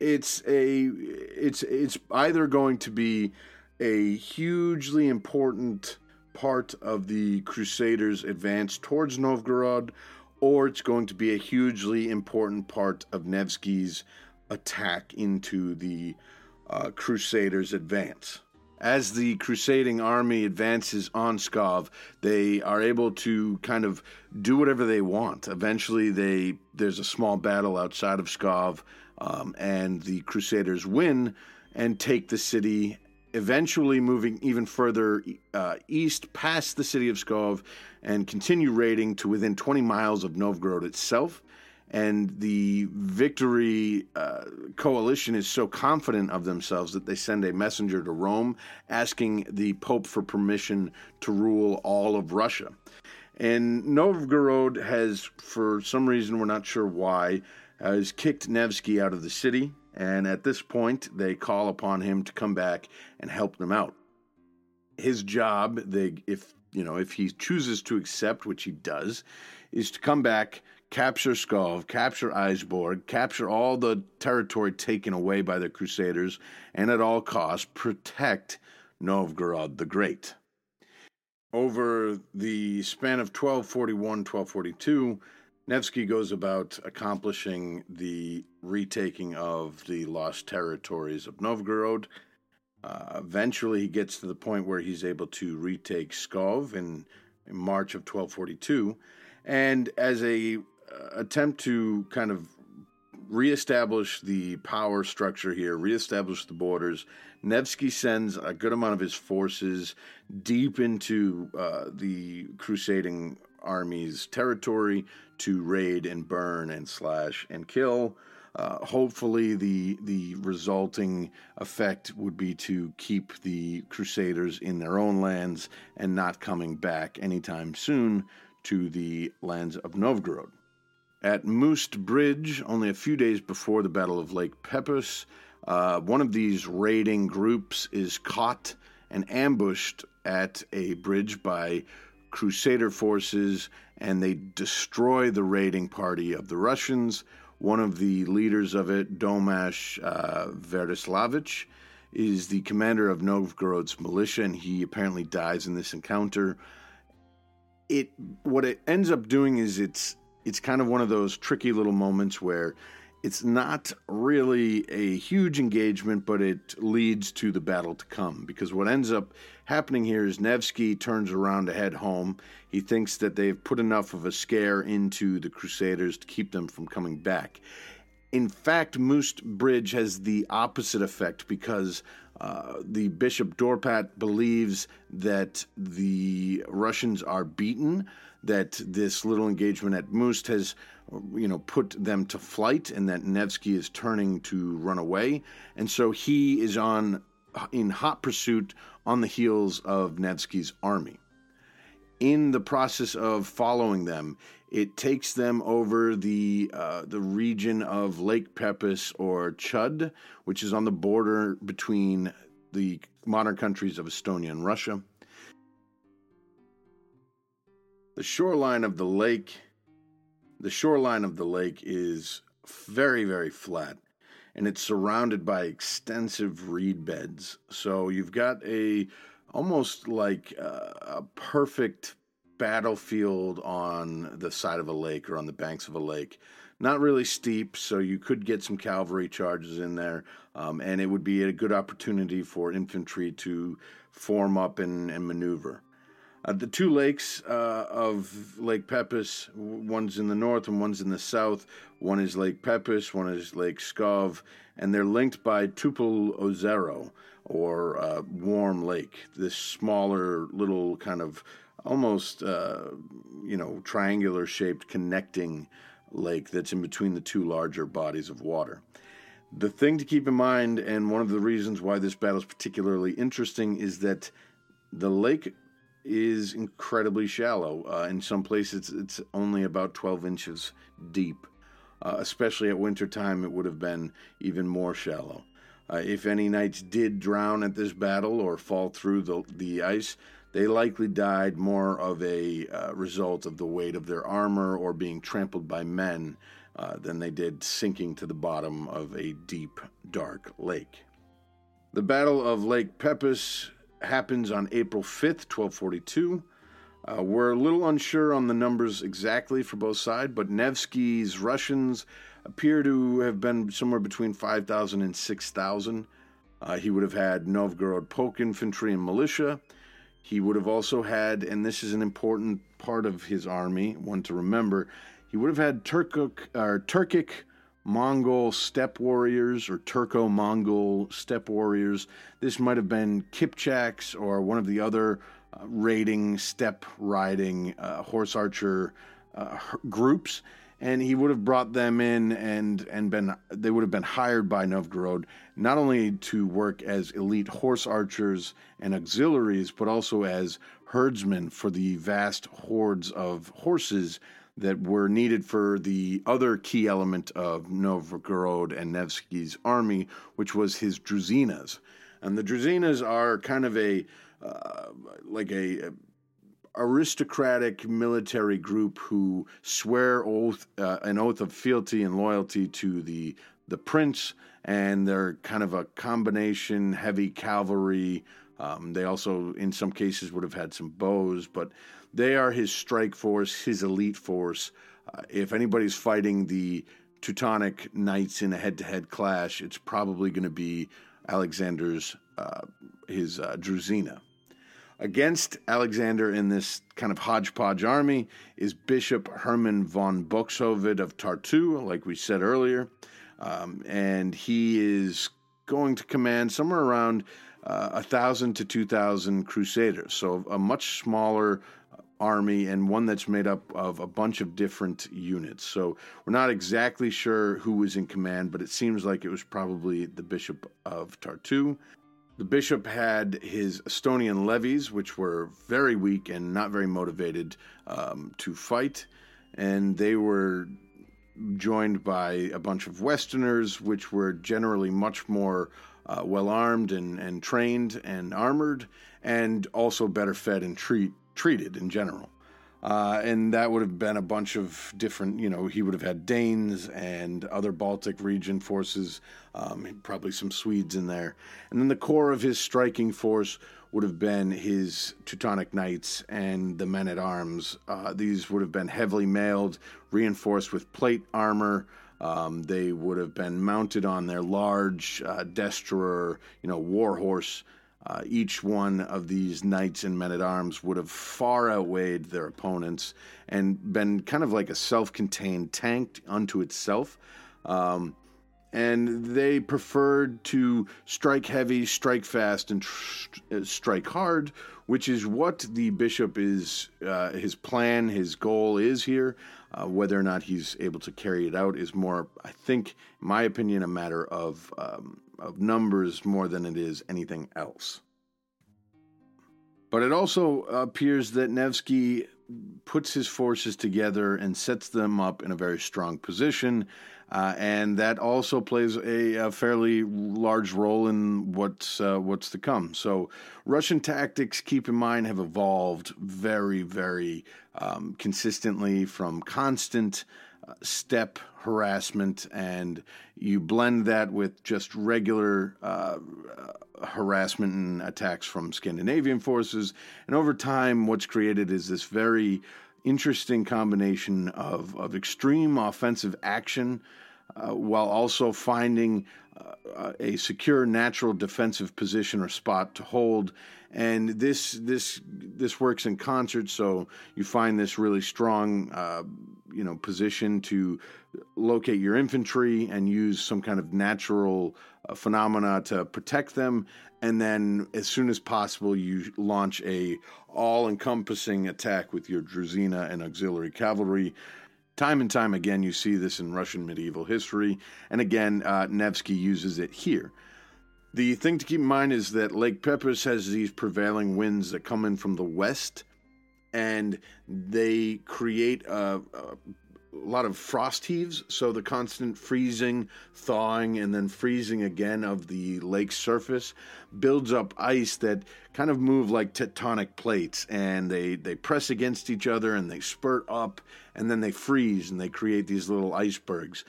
It's a, it's it's either going to be a hugely important part of the Crusaders' advance towards Novgorod, or it's going to be a hugely important part of Nevsky's attack into the Uh, Crusaders' advance. As the crusading army advances on Pskov, they are able to kind of do whatever they want. Eventually, they there's a small battle outside of Pskov, um, and the Crusaders win and take the city, eventually moving even further uh, east past the city of Pskov and continue raiding to within twenty miles of Novgorod itself. And the victory uh, coalition is so confident of themselves that they send a messenger to Rome asking the Pope for permission to rule all of Russia. And Novgorod has, for some reason, we're not sure why, has kicked Nevsky out of the city. And at this point, they call upon him to come back and help them out. His job, they, if you know, if he chooses to accept, which he does, is to come back, capture Pskov, capture Izborsk, capture all the territory taken away by the Crusaders, and at all costs protect Novgorod the Great. Over the span of twelve forty-one to twelve forty-two, Nevsky goes about accomplishing the retaking of the lost territories of Novgorod. Uh, eventually he gets to the point where he's able to retake Pskov in, in March of twelve forty-two, and as a attempt to kind of reestablish the power structure here, reestablish the borders, Nevsky sends a good amount of his forces deep into uh, the crusading army's territory to raid and burn and slash and kill. Uh, hopefully the the resulting effect would be to keep the Crusaders in their own lands and not coming back anytime soon to the lands of Novgorod. At Moust Bridge, only a few days before the Battle of Lake Peipus, uh, one of these raiding groups is caught and ambushed at a bridge by Crusader forces, and they destroy the raiding party of the Russians. One of the leaders of it, Domash uh, Verdislavich, is the commander of Novgorod's militia, and he apparently dies in this encounter. It what it ends up doing is it's it's kind of one of those tricky little moments where it's not really a huge engagement, but it leads to the battle to come. Because what ends up happening here is Nevsky turns around to head home. He thinks that they've put enough of a scare into the Crusaders to keep them from coming back. In fact, Moust Bridge has the opposite effect because Uh, the Bishop Dorpat believes that the Russians are beaten, that this little engagement at Moust has, you know, put them to flight, and that Nevsky is turning to run away. And so he is on in hot pursuit on the heels of Nevsky's army. In the process of following them, it takes them over the uh, the region of Lake Peipus or Chud, which is on the border between the modern countries of Estonia and Russia. The shoreline of the lake, the shoreline of the lake is very, very flat, and it's surrounded by extensive reed beds. So you've got a almost like a, a perfect battlefield on the side of a lake or on the banks of a lake. Not really steep, so you could get some cavalry charges in there, um, and it would be a good opportunity for infantry to form up and, and maneuver. Uh, the two lakes uh, of Lake Peipus, one's in the north and one's in the south. One is Lake Peipus, one is Lake Pskov, and they're linked by Tupol Ozero, or uh, Warm Lake, this smaller little kind of almost, uh, you know, triangular-shaped connecting lake that's in between the two larger bodies of water. The thing to keep in mind, and one of the reasons why this battle is particularly interesting, is that the lake is incredibly shallow. Uh, in some places, it's, it's only about twelve inches deep. Uh, especially at winter time, it would have been even more shallow. Uh, if any knights did drown at this battle or fall through the, the ice, they likely died more of a uh, result of the weight of their armor or being trampled by men uh, than they did sinking to the bottom of a deep, dark lake. The Battle of Lake Peipus happens on April fifth, twelve forty-two. Uh, we're a little unsure on the numbers exactly for both sides, but Nevsky's Russians appear to have been somewhere between five thousand and six thousand. Uh, he would have had Novgorod Polk infantry and militia. He would have also had, and this is an important part of his army, one to remember, he would have had Turkic, or Turkic Mongol steppe warriors or Turco-Mongol steppe warriors. This might have been Kipchaks or one of the other Uh, raiding, step-riding, uh, horse archer uh, groups, and he would have brought them in, and and been they would have been hired by Novgorod not only to work as elite horse archers and auxiliaries, but also as herdsmen for the vast hordes of horses that were needed for the other key element of Novgorod and Nevsky's army, which was his druzinas. And the druzinas are kind of a Uh, like a, a aristocratic military group who swear oath uh, an oath of fealty and loyalty to the the prince, and they're kind of a combination heavy cavalry. Um, they also, in some cases, would have had some bows, but they are his strike force, his elite force. Uh, if anybody's fighting the Teutonic Knights in a head-to-head clash, it's probably going to be Alexander's uh, his uh, druzina. Against Alexander in this kind of hodgepodge army is Bishop Hermann von Buxhovden of Tartu, like we said earlier, um, and he is going to command somewhere around uh, one thousand to two thousand crusaders, so a much smaller army and one that's made up of a bunch of different units. So we're not exactly sure who was in command, but it seems like it was probably the Bishop of Tartu. The bishop had his Estonian levies, which were very weak and not very motivated um, to fight, and they were joined by a bunch of Westerners, which were generally much more uh, well-armed and, and trained and armored, and also better fed and treat, treated in general. Uh, and that would have been a bunch of different, you know, he would have had Danes and other Baltic region forces, um, probably some Swedes in there. And then the core of his striking force would have been his Teutonic Knights and the men-at-arms. Uh, these would have been heavily mailed, reinforced with plate armor. Um, they would have been mounted on their large uh, destrier, you know, war horse. Uh, each one of these knights and men-at-arms would have far outweighed their opponents and been kind of like a self-contained tank unto itself. Um, and they preferred to strike heavy, strike fast, and tr- strike hard, which is what the bishop is, uh, his plan, his goal is here. Uh, whether or not he's able to carry it out is more, I think, in my opinion, a matter of... Um, of numbers more than it is anything else. But it also appears that Nevsky puts his forces together and sets them up in a very strong position, uh, and that also plays a, a fairly large role in what's, uh, what's to come. So Russian tactics, keep in mind, have evolved very, very um, consistently from constant step harassment, and you blend that with just regular uh, harassment and attacks from Scandinavian forces. And over time, what's created is this very interesting combination of, of extreme offensive action uh, while also finding uh, a secure natural defensive position or spot to hold. And this this this works in concert, so you find this really strong uh, you know position to locate your infantry and use some kind of natural uh, phenomena to protect them. And then as soon as possible, you launch a all-encompassing attack with your Druzina and auxiliary cavalry. Time and time again, you see this in Russian medieval history. And again, uh, Nevsky uses it here. The thing to keep in mind is that Lake Peipus has these prevailing winds that come in from the west, and they create a, a lot of frost heaves. So the constant freezing, thawing, and then freezing again of the lake's surface builds up ice that kind of move like tectonic plates, and they, they press against each other, and they spurt up, and then they freeze, and they create these little icebergs.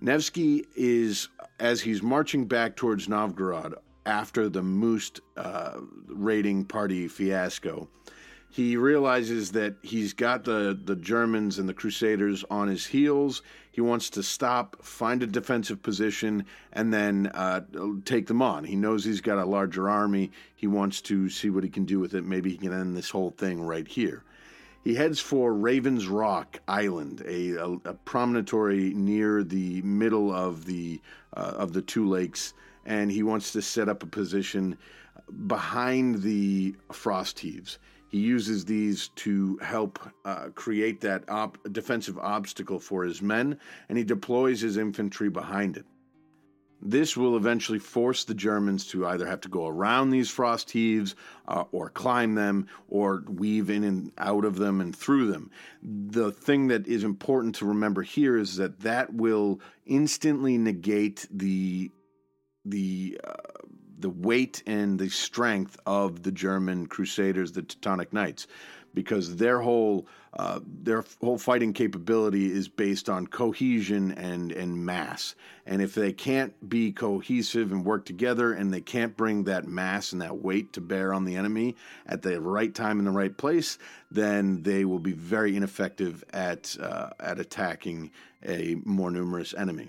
Nevsky is, as he's marching back towards Novgorod after the Moust uh, raiding party fiasco, he realizes that he's got the, the Germans and the Crusaders on his heels. He wants to stop, find a defensive position, and then uh, take them on. He knows he's got a larger army. He wants to see what he can do with it. Maybe he can end this whole thing right here. He heads for Raven's Rock Island, a, a, a promontory near the middle of the uh, of the two lakes, and he wants to set up a position behind the frost heaves. He uses these to help uh, create that op- defensive obstacle for his men, and he deploys his infantry behind it. This will eventually force the Germans to either have to go around these frost heaves uh, or climb them or weave in and out of them and through them. The thing that is important to remember here is that that will instantly negate the the uh, the weight and the strength of the German Crusaders, the Teutonic Knights, because their whole uh, their whole fighting capability is based on cohesion and, and mass. And if they can't be cohesive and work together, and they can't bring that mass and that weight to bear on the enemy at the right time in the right place, then they will be very ineffective at uh, at attacking a more numerous enemy.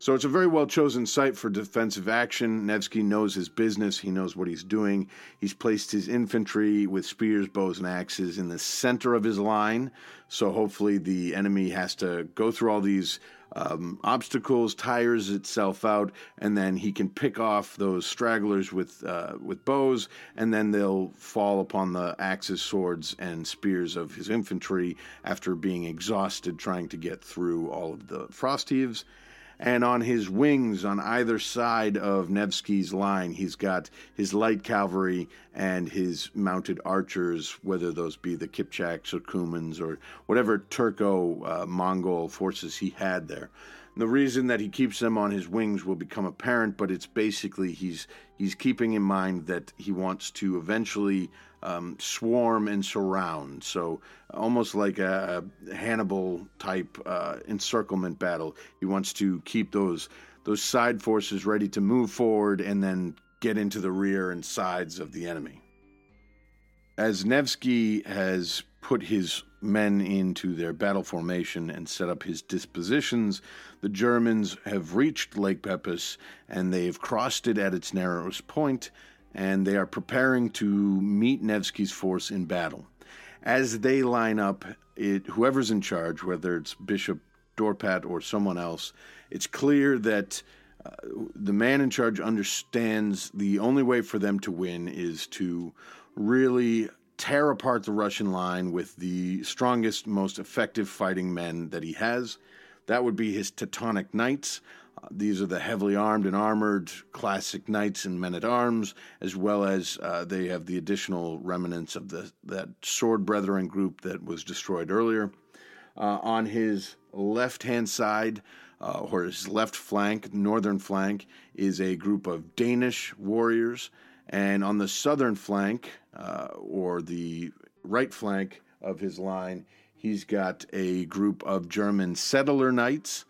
So it's a very well-chosen site for defensive action. Nevsky knows his business. He knows what he's doing. He's placed his infantry with spears, bows, and axes in the center of his line. So hopefully the enemy has to go through all these um, obstacles, tires itself out, and then he can pick off those stragglers with uh, with bows, and then they'll fall upon the axes, swords, and spears of his infantry after being exhausted trying to get through all of the frost heaves. And on his wings, on either side of Nevsky's line, he's got his light cavalry and his mounted archers, whether those be the Kipchaks or Cumans or whatever Turco-Mongol uh, forces he had there. And the reason that he keeps them on his wings will become apparent, but it's basically he's he's keeping in mind that he wants to eventually um, swarm and surround. So almost like a, a Hannibal-type uh, encirclement battle, he wants to keep those those side forces ready to move forward and then get into the rear and sides of the enemy. As Nevsky has put his men into their battle formation and set up his dispositions, the Germans have reached Lake Peipus, and they have crossed it at its narrowest point, and they are preparing to meet Nevsky's force in battle. As they line up, it, whoever's in charge, whether it's Bishop Dorpat or someone else, it's clear that uh, the man in charge understands the only way for them to win is to really tear apart the Russian line with the strongest, most effective fighting men that he has. That would be his Teutonic Knights. Uh, these are the heavily armed and armored classic knights and men-at-arms, as well as uh, they have the additional remnants of the that sword brethren group that was destroyed earlier. Uh, on his left-hand side, uh, or his left flank, northern flank, is a group of Danish warriors. And on the southern flank, uh, or the right flank of his line, he's got a group of German settler knights.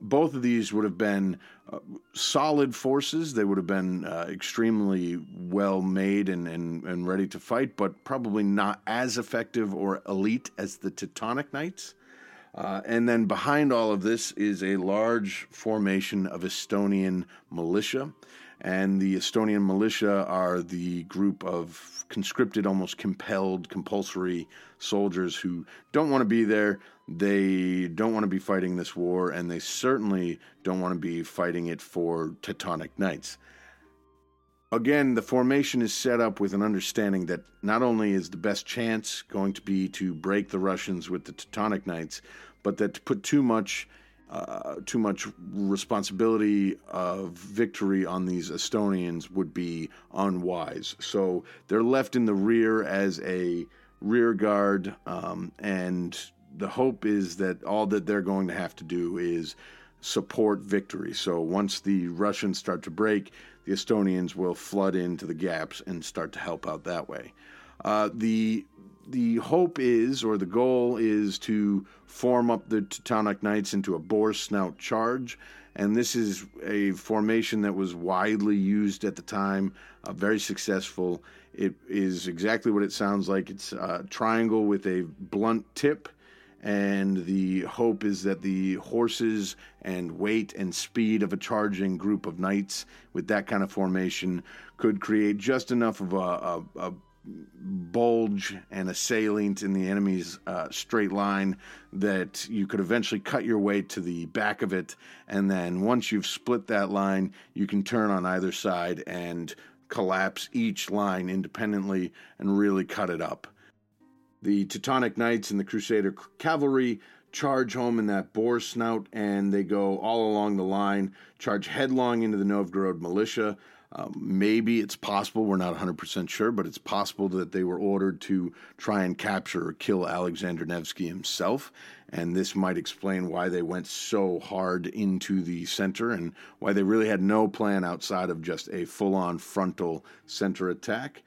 Both of these would have been uh, solid forces. They would have been uh, extremely well made and, and, and ready to fight, but probably not as effective or elite as the Teutonic Knights. Uh, and then behind all of this is a large formation of Estonian militia. And the Estonian militia are the group of conscripted, almost compelled, compulsory soldiers who don't want to be there. They don't want to be fighting this war, and they certainly don't want to be fighting it for Teutonic Knights. Again, the formation is set up with an understanding that not only is the best chance going to be to break the Russians with the Teutonic Knights, but that to put too much Uh, too much responsibility of victory on these Estonians would be unwise. So they're left in the rear as a rear guard, um, and the hope is that all that they're going to have to do is support victory. So once the Russians start to break, the Estonians will flood into the gaps and start to help out that way. Uh, the The hope is, or the goal is, to form up the Teutonic Knights into a boar snout charge, and this is a formation that was widely used at the time, uh, very successful. It is exactly what it sounds like. It's a triangle with a blunt tip, and the hope is that the horses and weight and speed of a charging group of knights with that kind of formation could create just enough of a, a, a bulge and a salient in the enemy's uh, straight line that you could eventually cut your way to the back of it, and then once you've split that line, you can turn on either side and collapse each line independently and really cut it up. The Teutonic Knights and the Crusader Cavalry charge home in that boar snout, and they go all along the line, charge headlong into the Novgorod militia. Um, maybe it's possible, we're not one hundred percent sure, but it's possible that they were ordered to try and capture or kill Alexander Nevsky himself, and this might explain why they went so hard into the center and why they really had no plan outside of just a full-on frontal center attack.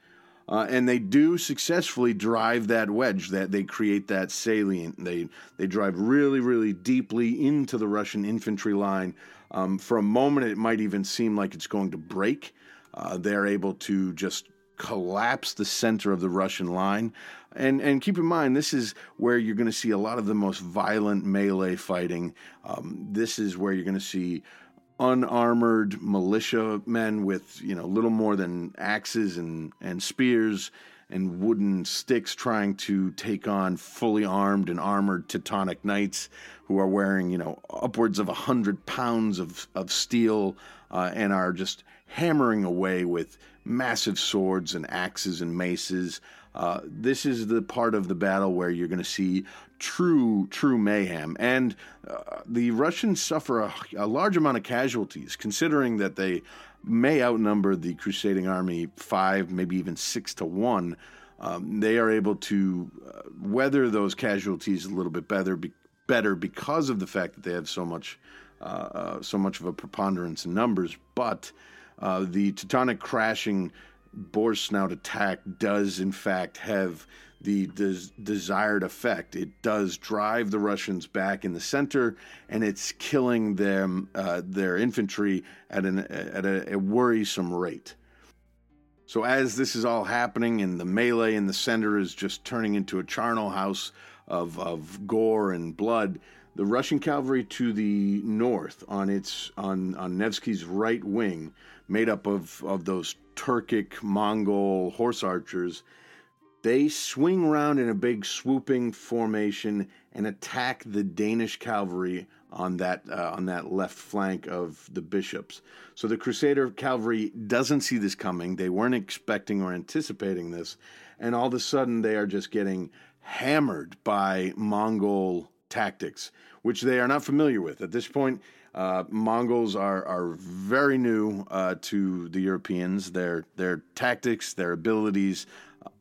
Uh, and they do successfully drive that wedge, that they create that salient. They they drive really, really deeply into the Russian infantry line. Um, for a moment, it might even seem like it's going to break. Uh, they're able to just collapse the center of the Russian line. And and keep in mind, this is where you're going to see a lot of the most violent melee fighting. Um, this is where you're going to see unarmored militia men with, you know, little more than axes and, and spears and wooden sticks trying to take on fully armed and armored Teutonic Knights who are wearing, you know, upwards of one hundred pounds of, of steel uh, and are just hammering away with massive swords and axes and maces. Uh, this is the part of the battle where you're going to see true, true mayhem. And uh, the Russians suffer a, a large amount of casualties, considering that they may outnumber the crusading army five, maybe even six to one. Um, they are able to uh, weather those casualties a little bit better, be, better because of the fact that they have so much, uh, uh, so much of a preponderance in numbers. But uh, the Teutonic crashing boar snout attack does in fact have the des- desired effect. It does drive the Russians back in the center, and it's killing them uh, their infantry at an at a, a worrisome rate. So as this is all happening, and the melee in the center is just turning into a charnel house of of gore and blood, the Russian cavalry to the north on its on, on Nevsky's right wing, made up of, of those Turkic, Mongol horse archers, they swing round in a big swooping formation and attack the Danish cavalry on that uh, on that left flank of the bishops. So the Crusader cavalry doesn't see this coming. They weren't expecting or anticipating this, and all of a sudden they are just getting hammered by Mongol tactics, which they are not familiar with. At this point, uh, Mongols are, are very new uh, to the Europeans. Their their tactics, their abilities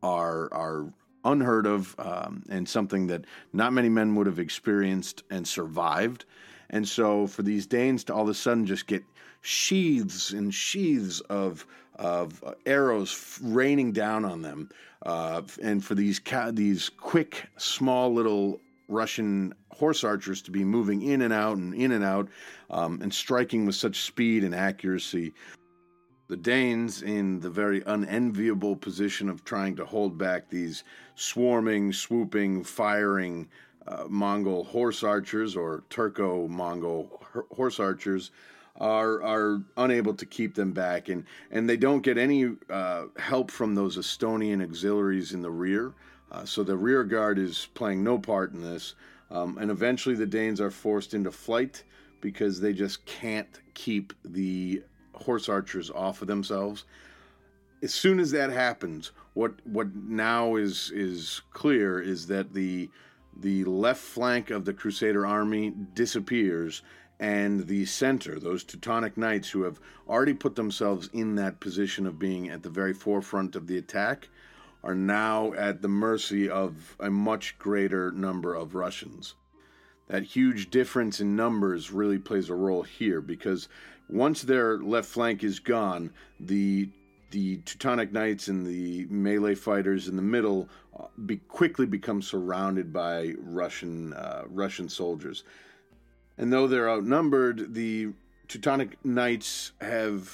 are are unheard of, um, and something that not many men would have experienced and survived. And so for these Danes to all of a sudden just get sheaths and sheaths of of arrows raining down on them, uh, and for these ca- these quick, small little Russian horse archers to be moving in and out and in and out um, and striking with such speed and accuracy. The Danes, in the very unenviable position of trying to hold back these swarming, swooping, firing uh, Mongol horse archers or Turco-Mongol horse archers are are unable to keep them back, and, and they don't get any uh, help from those Estonian auxiliaries in the rear. Uh, so the rear guard is playing no part in this, um, and eventually the Danes are forced into flight because they just can't keep the horse archers off of themselves. As soon as that happens, what what now is is clear is that the the left flank of the Crusader army disappears, and the center, those Teutonic Knights who have already put themselves in that position of being at the very forefront of the attack, are now at the mercy of a much greater number of Russians. That huge difference in numbers really plays a role here, because once their left flank is gone, the the Teutonic Knights and the melee fighters in the middle be quickly become surrounded by Russian uh, Russian soldiers. And though they're outnumbered, the Teutonic Knights have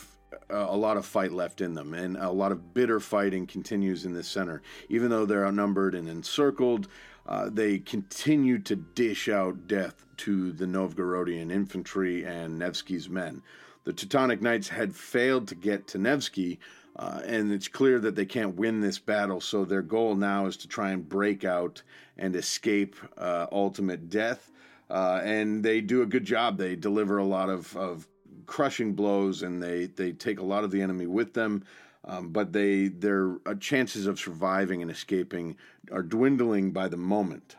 a lot of fight left in them, and a lot of bitter fighting continues in the center. Even though they're outnumbered and encircled, uh, they continue to dish out death to the Novgorodian infantry and Nevsky's men. The Teutonic Knights had failed to get to Nevsky, uh, and it's clear that they can't win this battle, so their goal now is to try and break out and escape uh, ultimate death, uh, and they do a good job. They deliver a lot of, of crushing blows, and they, they take a lot of the enemy with them, um, but they their uh, chances of surviving and escaping are dwindling by the moment.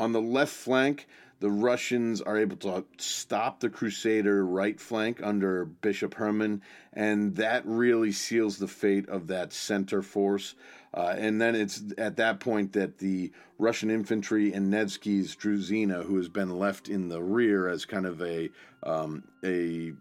On the left flank, the Russians are able to stop the Crusader right flank under Bishop Hermann, and that really seals the fate of that center force. Uh, and then it's at that point that the Russian infantry and Nevsky's Druzina, who has been left in the rear as kind of a um, a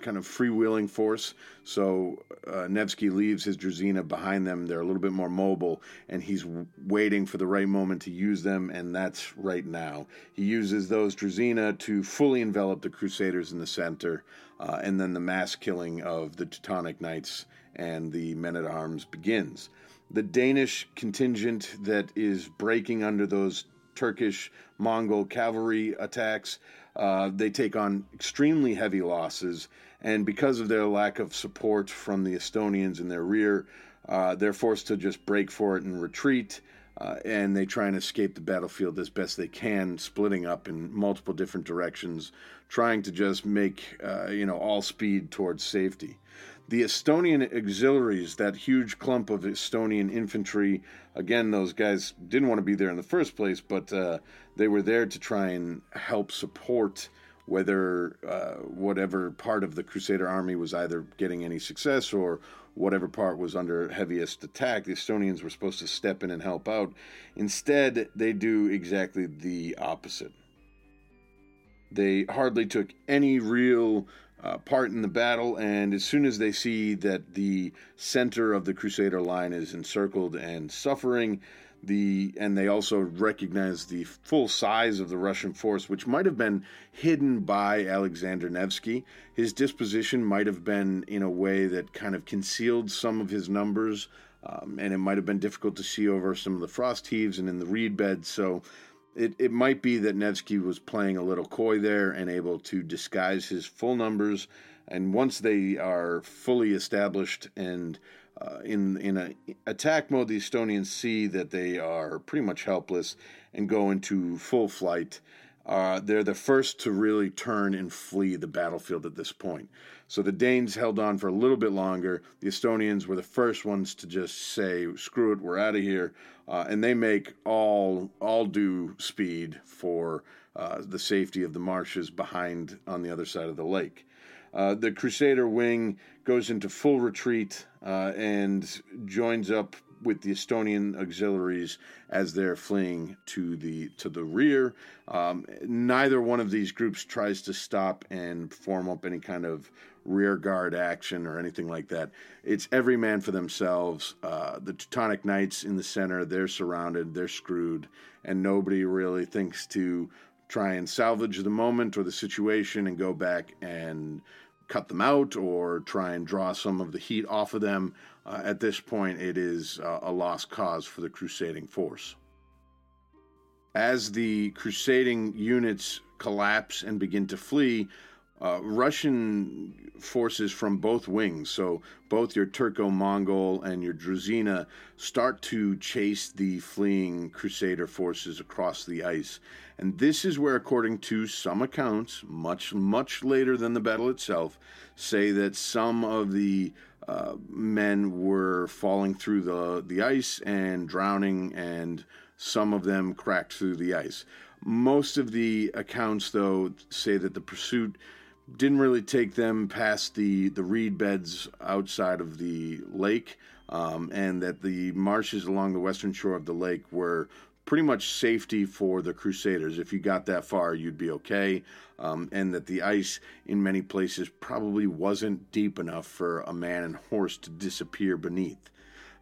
kind of freewheeling force, so uh, Nevsky leaves his Druzina behind them. They're a little bit more mobile, and he's w- waiting for the right moment to use them, and that's right now. He uses those Druzina to fully envelop the Crusaders in the center, uh, and then the mass killing of the Teutonic Knights and the men-at-arms begins. The Danish contingent that is breaking under those Turkish-Mongol cavalry attacks, uh, they take on extremely heavy losses, and because of their lack of support from the Estonians in their rear, uh, they're forced to just break for it and retreat, uh, and they try and escape the battlefield as best they can, splitting up in multiple different directions, trying to just make uh, you know all speed towards safety. The Estonian auxiliaries, that huge clump of Estonian infantry, again, those guys didn't want to be there in the first place, but uh, they were there to try and help support whether uh, whatever part of the Crusader army was either getting any success or whatever part was under heaviest attack. The Estonians were supposed to step in and help out. Instead, they do exactly the opposite. They hardly took any real Uh, part in the battle, and as soon as they see that the center of the Crusader line is encircled and suffering, the and they also recognize the full size of the Russian force, which might have been hidden by Alexander Nevsky. His disposition might have been in a way that kind of concealed some of his numbers, um, and it might have been difficult to see over some of the frost heaves and in the reed beds, so It it might be that Nevsky was playing a little coy there and able to disguise his full numbers. And once they are fully established and uh, in in a attack mode, the Estonians see that they are pretty much helpless and go into full flight. Uh, they're the first to really turn and flee the battlefield at this point. So the Danes held on for a little bit longer. The Estonians were the first ones to just say, screw it, we're out of here. Uh, and they make all all due speed for uh, the safety of the marshes behind on the other side of the lake. Uh, the Crusader wing goes into full retreat uh, and joins up with the Estonian auxiliaries as they're fleeing to the to the rear. Um, neither one of these groups tries to stop and form up any kind of rear guard action or anything like that. It's every man for themselves. Uh, the Teutonic Knights in the center, they're surrounded, they're screwed, and nobody really thinks to try and salvage the moment or the situation and go back and cut them out or try and draw some of the heat off of them. Uh, at this point, it is uh, a lost cause for the crusading force. as the crusading units collapse and begin to flee, uh, Russian forces from both wings, so both your Turco-Mongol and your Druzina, start to chase the fleeing Crusader forces across the ice. And this is where, according to some accounts, much, much later than the battle itself, say that some of the uh, men were falling through the, the ice and drowning, and some of them cracked through the ice. Most of the accounts, though, say that the pursuit didn't really take them past the, the reed beds outside of the lake, um, and that the marshes along the western shore of the lake were pretty much safety for the Crusaders. If you got that far, you'd be okay, um, and that the ice in many places probably wasn't deep enough for a man and horse to disappear beneath.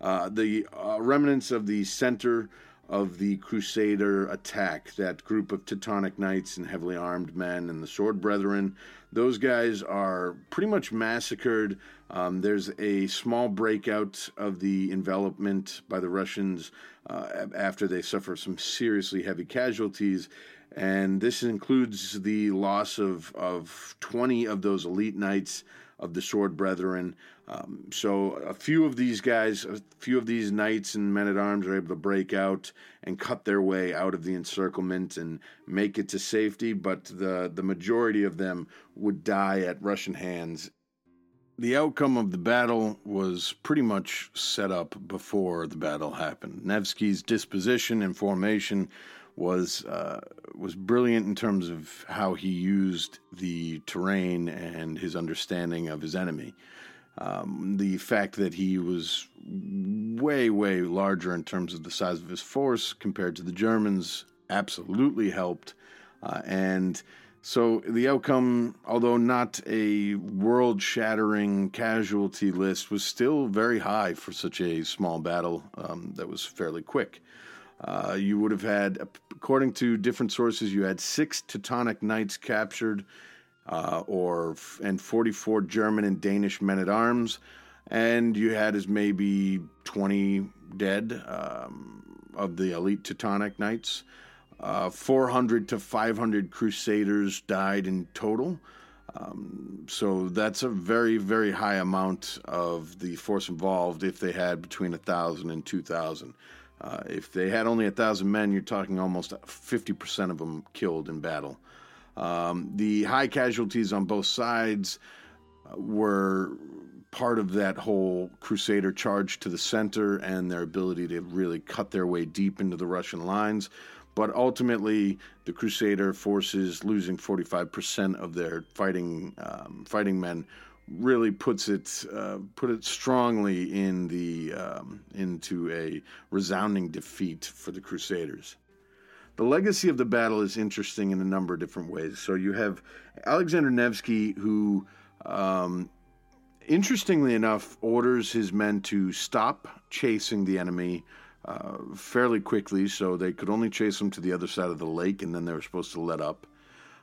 Uh, the uh, remnants of the center of the Crusader attack, that group of Teutonic Knights and heavily armed men and the Sword Brethren, those guys are pretty much massacred. Um, there's a small breakout of the envelopment by the Russians uh, after they suffer some seriously heavy casualties, and this includes the loss of, of twenty of those elite knights of the Sword Brethren. Um, so a few of these guys, a few of these knights and men-at-arms are able to break out and cut their way out of the encirclement and make it to safety, but the, the majority of them would die at Russian hands. The outcome of the battle was pretty much set up before the battle happened. Nevsky's disposition and formation was uh, was brilliant in terms of how he used the terrain and his understanding of his enemy. Um, the fact that he was way, way larger in terms of the size of his force compared to the Germans absolutely helped. Uh, and so the outcome, although not a world-shattering casualty list, was still very high for such a small battle um, that was fairly quick. Uh, you would have had, according to different sources, you had six Teutonic Knights captured, Uh, or and forty-four German and Danish men-at-arms, and you had as maybe twenty dead um, of the elite Teutonic Knights. Uh, four hundred to five hundred Crusaders died in total, um, so that's a very, very high amount of the force involved if they had between one thousand and two thousand. Uh, if they had only one thousand men, you're talking almost fifty percent of them killed in battle. Um, the high casualties on both sides were part of that whole Crusader charge to the center and their ability to really cut their way deep into the Russian lines. But ultimately, the Crusader forces losing forty-five percent of their fighting um, fighting men really puts it uh, put it strongly in the um, into a resounding defeat for the Crusaders. The legacy of the battle is interesting in a number of different ways. So you have Alexander Nevsky, who, um, interestingly enough, orders his men to stop chasing the enemy uh, fairly quickly, so they could only chase them to the other side of the lake, and then they were supposed to let up.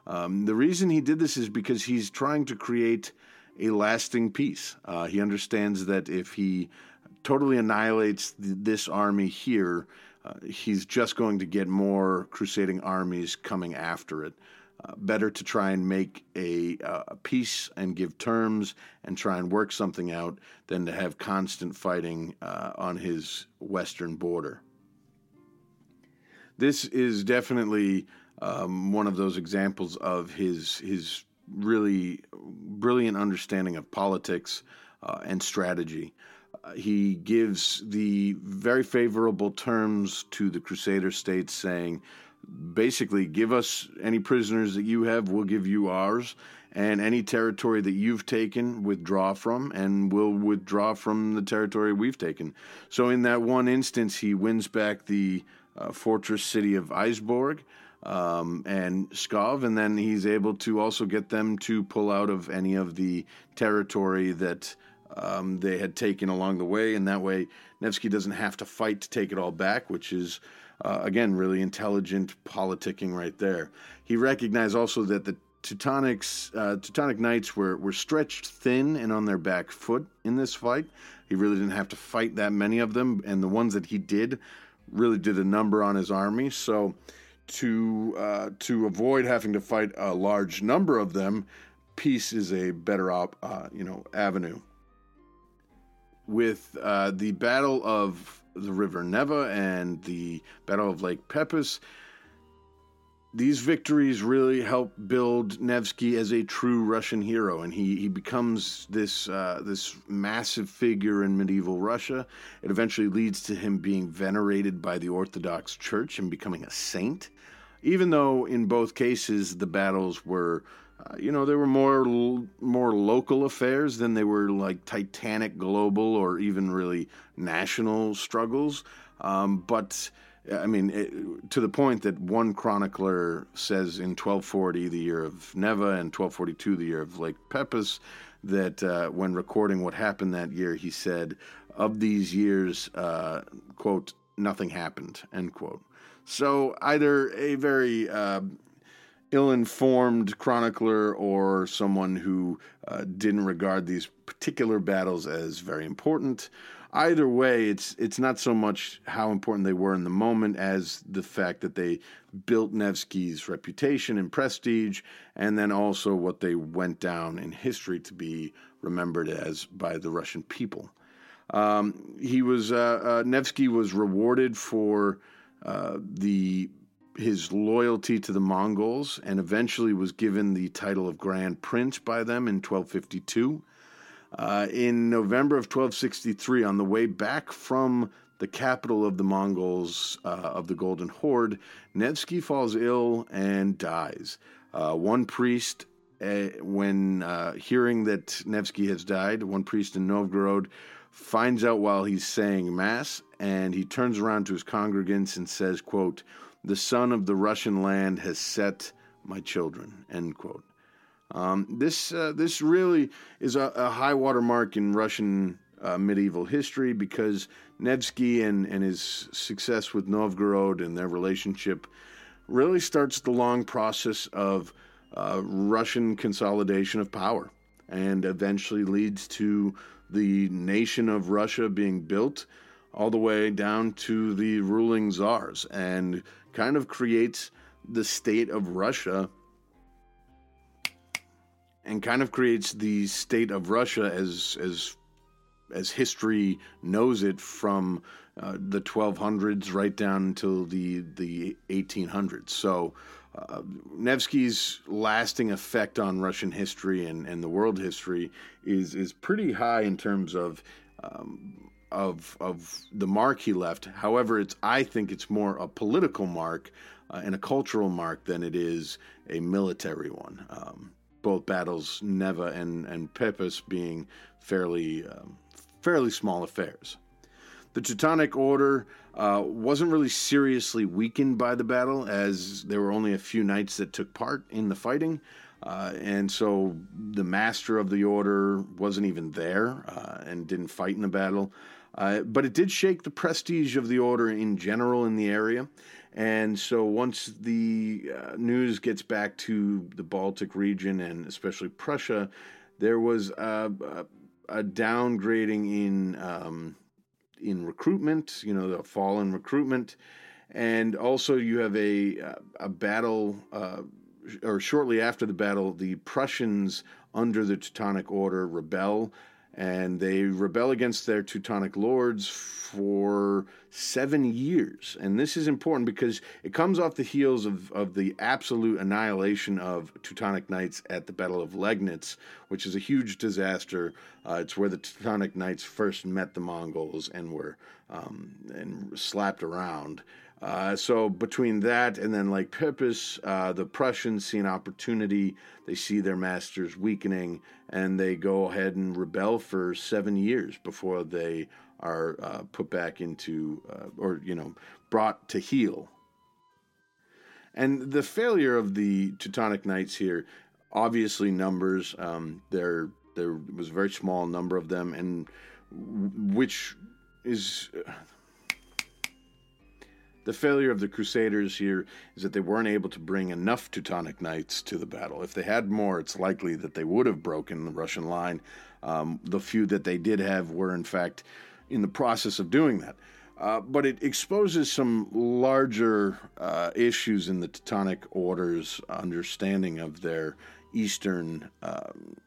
Um, the reason he did this is because he's trying to create a lasting peace. Uh, he understands that if he totally annihilates th- this army here, Uh, he's just going to get more crusading armies coming after it. Uh, better to try and make a, uh, a peace and give terms and try and work something out than to have constant fighting uh, on his western border. This is definitely um, one of those examples of his his really brilliant understanding of politics uh, and strategy. He gives the very favorable terms to the Crusader states, saying, basically, give us any prisoners that you have, we'll give you ours, and any territory that you've taken, withdraw from, and we'll withdraw from the territory we've taken. So in that one instance, he wins back the uh, fortress city of Izborsk um, and Pskov, and then he's able to also get them to pull out of any of the territory that Um, they had taken along the way, and that way Nevsky doesn't have to fight to take it all back, which is, uh, again, really intelligent politicking right there. He recognized also that the Teutonics, uh, Teutonic Knights were, were stretched thin and on their back foot in this fight. He really didn't have to fight that many of them, and the ones that he did really did a number on his army. So to uh, to avoid having to fight a large number of them, peace is a better op, uh, you know, avenue. With uh, the Battle of the River Neva and the Battle of Lake Pepis, these victories really help build Nevsky as a true Russian hero, and he, he becomes this uh, this massive figure in medieval Russia. It eventually leads to him being venerated by the Orthodox Church and becoming a saint, even though in both cases the battles were, uh, you know, they were more more local affairs than they were like titanic global or even really national struggles, um, but... I mean, it, to the point that one chronicler says in twelve forty, the year of Neva, and twelve forty-two, the year of Lake Pepis, that uh, when recording what happened that year, he said, of these years, uh, quote, nothing happened, end quote. So either a very uh, ill-informed chronicler or someone who uh, didn't regard these particular battles as very important. Either way, it's it's not so much how important they were in the moment as the fact that they built Nevsky's reputation and prestige, and then also what they went down in history to be remembered as by the Russian people. Um, he was uh, uh, Nevsky was rewarded for uh, the his loyalty to the Mongols, and eventually was given the title of Grand Prince by them in twelve fifty-two. Uh, in November of twelve sixty-three, on the way back from the capital of the Mongols uh, of the Golden Horde, Nevsky falls ill and dies. Uh, one priest, uh, when uh, hearing that Nevsky has died, one priest in Novgorod finds out while he's saying mass, and he turns around to his congregants and says, quote, "The sun of the Russian land has set, my children," end quote. Um, this uh, this really is a, a high water mark in Russian uh, medieval history, because Nevsky and, and his success with Novgorod and their relationship really starts the long process of uh, Russian consolidation of power, and eventually leads to the nation of Russia being built all the way down to the ruling czars, and kind of creates the state of Russia. And kind of creates the state of Russia as as as history knows it from uh, the twelve hundreds right down until the the eighteen hundreds. So uh, Nevsky's lasting effect on Russian history and, and the world history is is pretty high in terms of um, of of the mark he left. However, it's I think it's more a political mark uh, and a cultural mark than it is a military one. Um, Both battles, Neva and, and Pepis, being fairly um, fairly small affairs. The Teutonic Order uh, wasn't really seriously weakened by the battle, as there were only a few knights that took part in the fighting, uh, and so the master of the order wasn't even there uh, and didn't fight in the battle. Uh, but it did shake the prestige of the order in general in the area. And so once the uh, news gets back to the Baltic region and especially Prussia, there was a, a, a downgrading in um, in recruitment, you know, the fall in recruitment. And also you have a, a battle, uh, or shortly after the battle, the Prussians under the Teutonic Order rebel. And they rebel against their Teutonic lords for seven years. And this is important because it comes off the heels of, of the absolute annihilation of Teutonic Knights at the Battle of Lignitz, which is a huge disaster. Uh, it's where the Teutonic Knights first met the Mongols and were um, and slapped around. Uh, so between that and then Lake Pepis, uh, the Prussians see an opportunity. They see their masters weakening, and they go ahead and rebel for seven years before they are uh, put back into, uh, or, you know, brought to heel. And the failure of the Teutonic Knights here, obviously numbers. Um, there, there was a very small number of them, and which is... Uh, The failure of the Crusaders here is that they weren't able to bring enough Teutonic Knights to the battle. If they had more, it's likely that they would have broken the Russian line. Um, the few that they did have were, in fact, in the process of doing that. Uh, but it exposes some larger uh, issues in the Teutonic Order's understanding of their Eastern uh,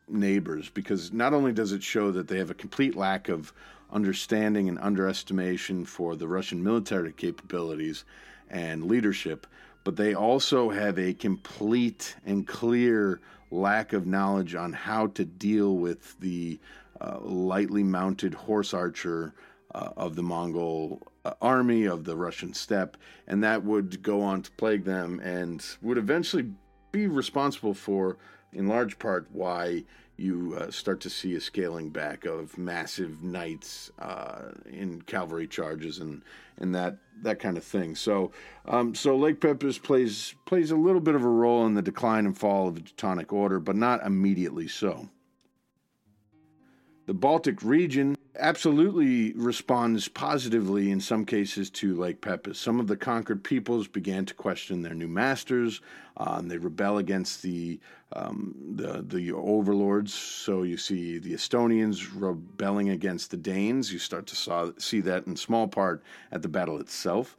neighbors, because not only does it show that they have a complete lack of understanding and underestimation for the Russian military capabilities and leadership, but they also have a complete and clear lack of knowledge on how to deal with the uh, lightly mounted horse archer Uh, of the Mongol uh, army, of the Russian steppe, and that would go on to plague them and would eventually be responsible for, in large part, why you uh, start to see a scaling back of massive knights uh, in cavalry charges and, and that that kind of thing. So um, so Lake Peipus plays plays a little bit of a role in the decline and fall of the Teutonic Order, but not immediately so. The Baltic region absolutely responds positively in some cases to Lake Peipus. Some of the conquered peoples began to question their new masters, uh, and they rebel against the, um, the the overlords. So you see the Estonians rebelling against the Danes. You start to saw, see that in small part at the battle itself.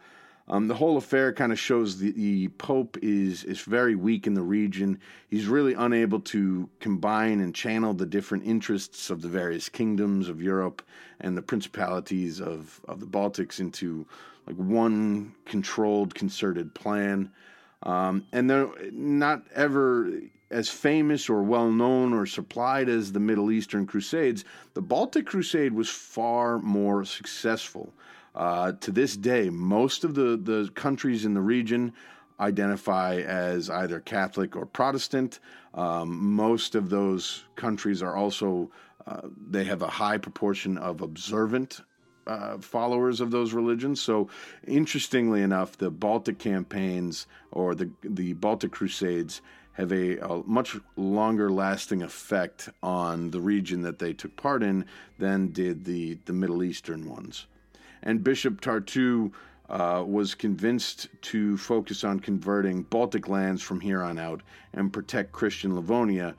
Um, the whole affair kind of shows the, the Pope is, is very weak in the region. He's really unable to combine and channel the different interests of the various kingdoms of Europe and the principalities of, of the Baltics into like one controlled, concerted plan. Um, and they're not ever as famous or well-known or supplied as the Middle Eastern Crusades. The Baltic Crusade was far more successful. Uh, to this day, most of the, the countries in the region identify as either Catholic or Protestant. Um, most of those countries are also, uh, they have a high proportion of observant uh, followers of those religions. So interestingly enough, the Baltic campaigns or the, the Baltic Crusades have a, a much longer lasting effect on the region that they took part in than did the, the Middle Eastern ones. And Bishop Tartu uh, was convinced to focus on converting Baltic lands from here on out and protect Christian Livonia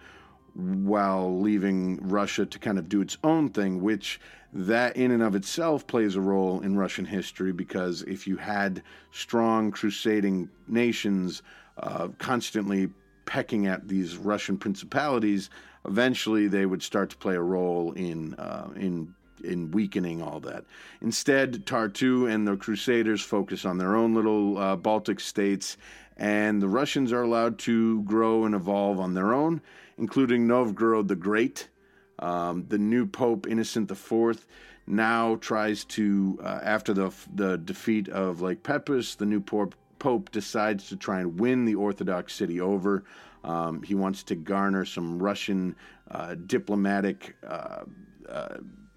while leaving Russia to kind of do its own thing, which that in and of itself plays a role in Russian history, because if you had strong crusading nations uh, constantly pecking at these Russian principalities, eventually they would start to play a role in uh, in. in weakening all that. Instead, Tartu and the Crusaders focus on their own little uh, Baltic states, and the Russians are allowed to grow and evolve on their own, including Novgorod the Great. Um, the new Pope, Innocent the Fourth, now tries to, uh, after the, the defeat of Lake Peipus, the new Pope, Pope decides to try and win the Orthodox city over. Um, he wants to garner some Russian uh, diplomatic uh, uh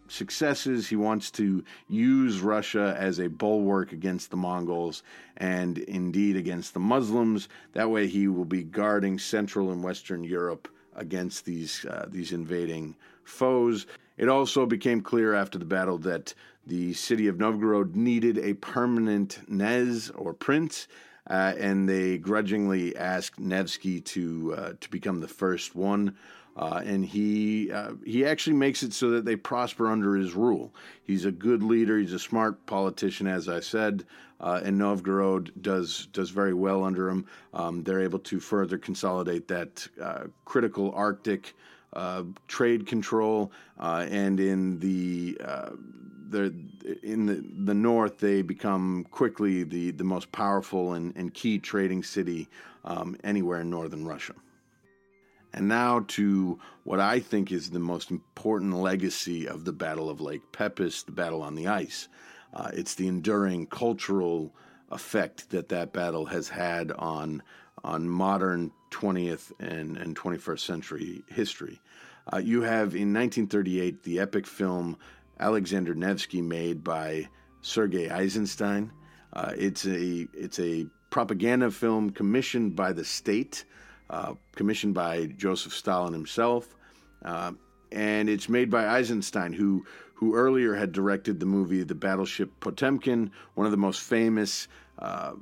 successes. He wants to use Russia as a bulwark against the Mongols and indeed against the Muslims. That way he will be guarding Central and Western Europe against these uh, these invading foes. It also became clear after the battle that the city of Novgorod needed a permanent knez or prince, uh, and they grudgingly asked Nevsky to uh, to become the first one. Uh, and he uh, he actually makes it so that they prosper under his rule. He's a good leader. He's a smart politician, as I said. Uh, and Novgorod does does very well under him. Um, they're able to further consolidate that uh, critical Arctic uh, trade control. Uh, and in the uh, the in the, the north, they become quickly the, the most powerful and, and key trading city um, anywhere in northern Russia. And now to what I think is the most important legacy of the Battle of Lake Peipus, the battle on the ice. Uh, it's the enduring cultural effect that that battle has had on on modern twentieth and, and twenty-first century history. Uh, you have, in nineteen thirty-eight, the epic film Alexander Nevsky made by Sergei Eisenstein. Uh, it's a it's a propaganda film commissioned by the state, Uh, commissioned by Joseph Stalin himself, uh, and it's made by Eisenstein, who who earlier had directed the movie The Battleship Potemkin, one of the most famous uh,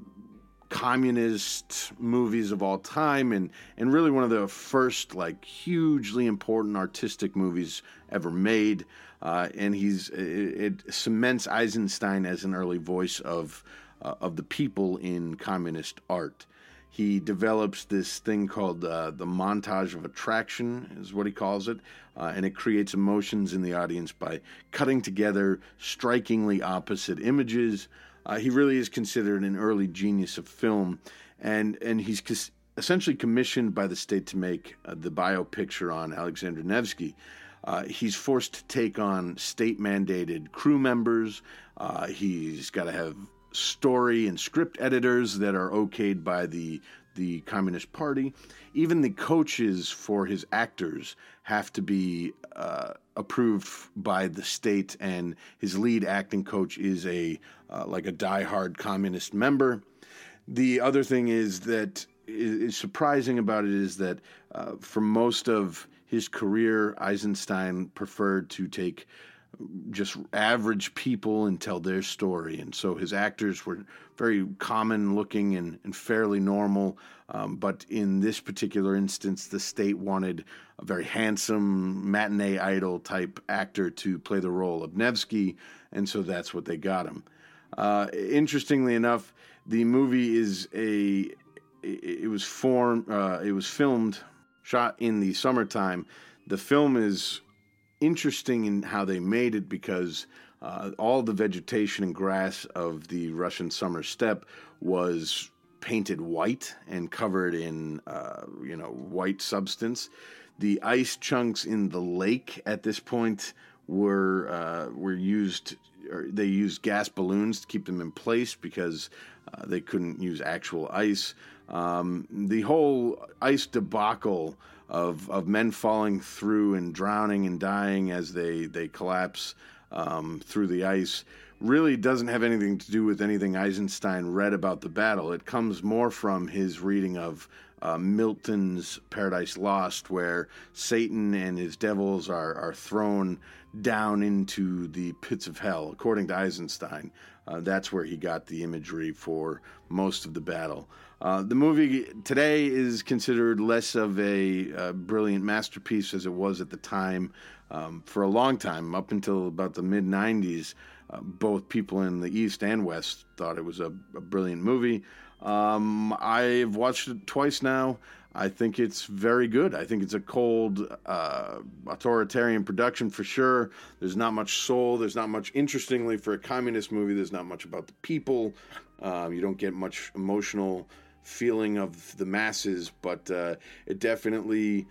communist movies of all time, and and really one of the first like hugely important artistic movies ever made. Uh, and he's it, it cements Eisenstein as an early voice of uh, of the people in communist art. He develops this thing called uh, the montage of attraction, is what he calls it, uh, and it creates emotions in the audience by cutting together strikingly opposite images. Uh, he really is considered an early genius of film, and and he's cos- essentially commissioned by the state to make uh, the biopicture on Alexander Nevsky. Uh, he's forced to take on state-mandated crew members. Uh, he's got to have story and script editors that are okayed by the the Communist Party. Even the coaches for his actors have to be uh, approved by the state, and his lead acting coach is a uh, like a diehard communist member. The other thing is that is surprising about it is that uh, for most of his career, Eisenstein preferred to take just average people and tell their story. And so his actors were very common looking and, and fairly normal. Um, but in this particular instance, the state wanted a very handsome matinee idol type actor to play the role of Nevsky. And so that's what they got him. Uh, interestingly enough, the movie is a, it was formed, uh, it was filmed, shot in the summertime. The film is interesting in how they made it because uh, all the vegetation and grass of the Russian summer steppe was painted white and covered in, uh, you know, white substance. The ice chunks in the lake at this point were uh, were used, or they used gas balloons to keep them in place because uh, they couldn't use actual ice. Um, the whole ice debacle Of of men falling through and drowning and dying as they they collapse um, through the ice really doesn't have anything to do with anything Eisenstein read about the battle. It comes more from his reading of uh, Milton's Paradise Lost, where Satan and his devils are are thrown down into the pits of hell. According to Eisenstein, uh, that's where he got the imagery for most of the battle. Uh, the movie today is considered less of a uh, brilliant masterpiece as it was at the time. Um, for a long time, up until about the mid nineties, uh, both people in the East and West thought it was a, a brilliant movie. Um, I've watched it twice now. I think it's very good. I think it's a cold, uh, authoritarian production for sure. There's not much soul. There's not much, interestingly, for a communist movie, there's not much about the people. Um, you don't get much emotional feeling of the masses, but uh, it definitely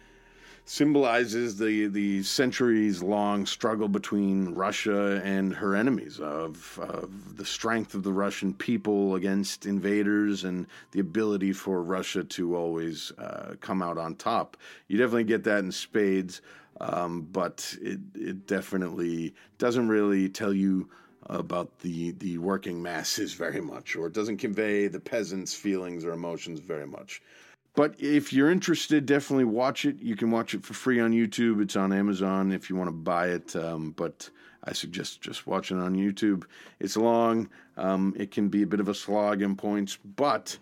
symbolizes the, the centuries-long struggle between Russia and her enemies, of, of the strength of the Russian people against invaders and the ability for Russia to always uh, come out on top. You definitely get that in spades, um, but it, it definitely doesn't really tell you about the, the working masses very much, or it doesn't convey the peasants' feelings or emotions very much. But if you're interested, definitely watch it. You can watch it for free on YouTube. It's on Amazon if you want to buy it. Um, but I suggest just watching it on YouTube. It's long. Um, it can be a bit of a slog in points. But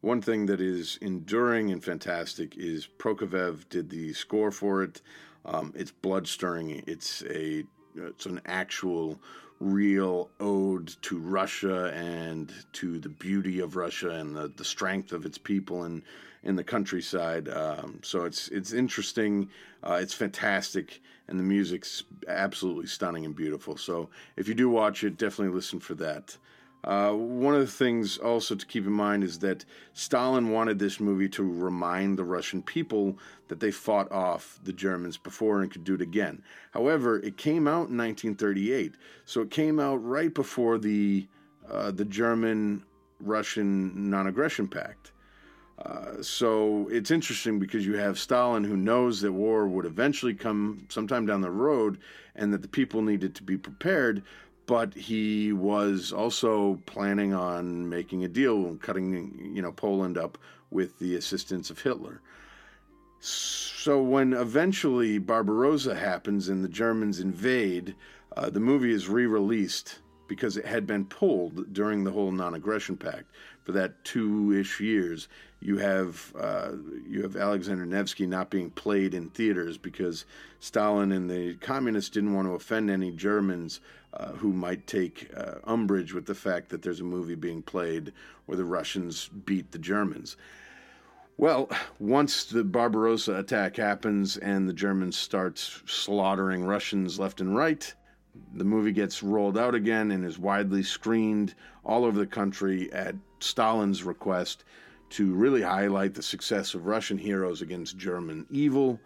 one thing that is enduring and fantastic is Prokofiev did the score for it. Um, it's blood-stirring. It's a it's an actual real ode to Russia and to the beauty of Russia and the, the strength of its people and in the countryside. Um, so it's it's interesting, uh, it's fantastic, and the music's absolutely stunning and beautiful. So if you do watch it, definitely listen for that. Uh, one of the things also to keep in mind is that Stalin wanted this movie to remind the Russian people that they fought off the Germans before and could do it again. However, it came out in nineteen thirty-eight, so it came out right before the uh, the German-Russian non-aggression pact. Uh, so it's interesting because you have Stalin who knows that war would eventually come sometime down the road and that the people needed to be prepared, but he was also planning on making a deal and cutting, you know, Poland up with the assistance of Hitler. So when eventually Barbarossa happens and the Germans invade, uh, the movie is re-released because it had been pulled during the whole non-aggression pact. for that two-ish years. You have uh, you have Alexander Nevsky not being played in theaters because Stalin and the communists didn't want to offend any Germans uh, who might take uh, umbrage with the fact that there's a movie being played where the Russians beat the Germans. Well, once the Barbarossa attack happens and the Germans start slaughtering Russians left and right, the movie gets rolled out again and is widely screened all over the country at Stalin's request, to really highlight the success of Russian heroes against German evil,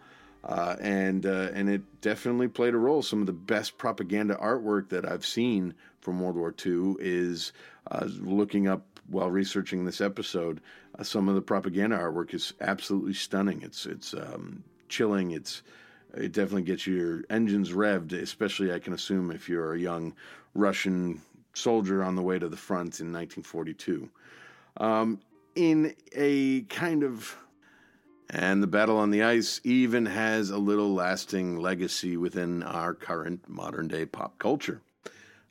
uh, and uh, and it definitely played a role. Some of the best propaganda artwork that I've seen from World War Two is uh, looking up while researching this episode. Uh, some of the propaganda artwork is absolutely stunning. It's it's um, chilling. It's it definitely gets your engines revved, especially I can assume if you're a young Russian soldier on the way to the front in nineteen forty-two. Um, In a kind of, and the Battle on the Ice even has a little lasting legacy within our current modern-day pop culture.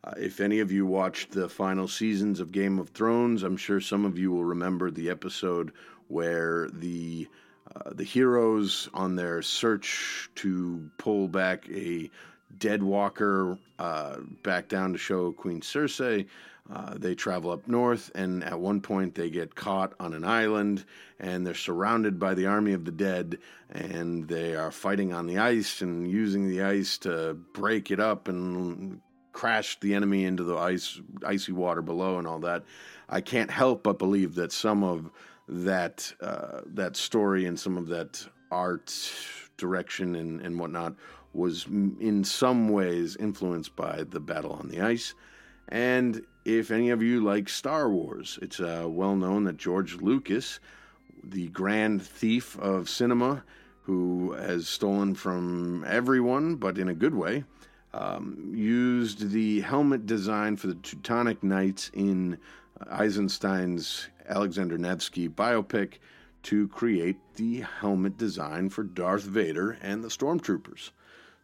Uh, if any of you watched the final seasons of Game of Thrones, I'm sure some of you will remember the episode where the uh, the heroes, on their search to pull back a dead walker uh, back down to show Queen Cersei, Uh, they travel up north, and at one point they get caught on an island, and they're surrounded by the army of the dead, and they are fighting on the ice and using the ice to break it up and crash the enemy into the ice, icy water below and all that. I can't help but believe that some of that uh, that story and some of that art direction and, and whatnot was in some ways influenced by the Battle on the Ice. And if any of you like Star Wars, it's uh, well known that George Lucas, the grand thief of cinema, who has stolen from everyone, but in a good way, um, used the helmet design for the Teutonic Knights in Eisenstein's Alexander Nevsky biopic to create the helmet design for Darth Vader and the Stormtroopers.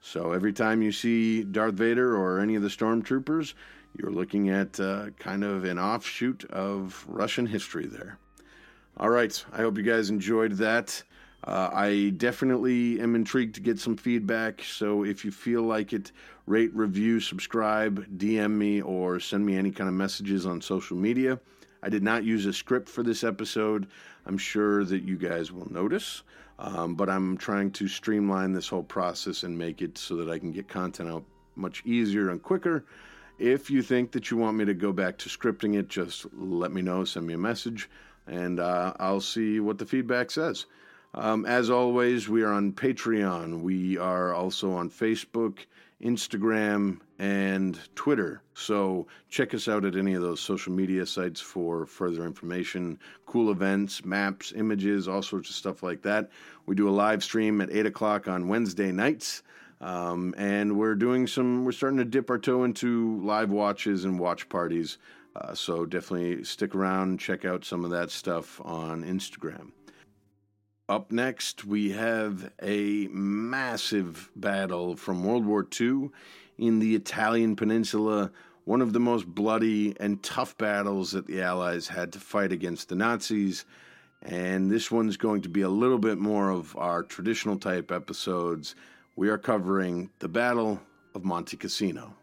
So every time you see Darth Vader or any of the Stormtroopers, you're looking at uh, kind of an offshoot of Russian history there. All right, I hope you guys enjoyed that. Uh, I definitely am intrigued to get some feedback, so if you feel like it, rate, review, subscribe, D M me, or send me any kind of messages on social media. I did not use a script for this episode. I'm sure that you guys will notice, um, but I'm trying to streamline this whole process and make it so that I can get content out much easier and quicker. If you think that you want me to go back to scripting it, just let me know, send me a message, and uh, I'll see what the feedback says. Um, as always, we are on Patreon. We are also on Facebook, Instagram, and Twitter. So check us out at any of those social media sites for further information, cool events, maps, images, all sorts of stuff like that. We do a live stream at eight o'clock on Wednesday nights. Um, and we're doing some, we're starting to dip our toe into live watches and watch parties. Uh, so definitely stick around, check out some of that stuff on Instagram. Up next, we have a massive battle from World War Two in the Italian peninsula, one of the most bloody and tough battles that the Allies had to fight against the Nazis. And this one's going to be a little bit more of our traditional type episodes. We are covering the Battle of Monte Cassino.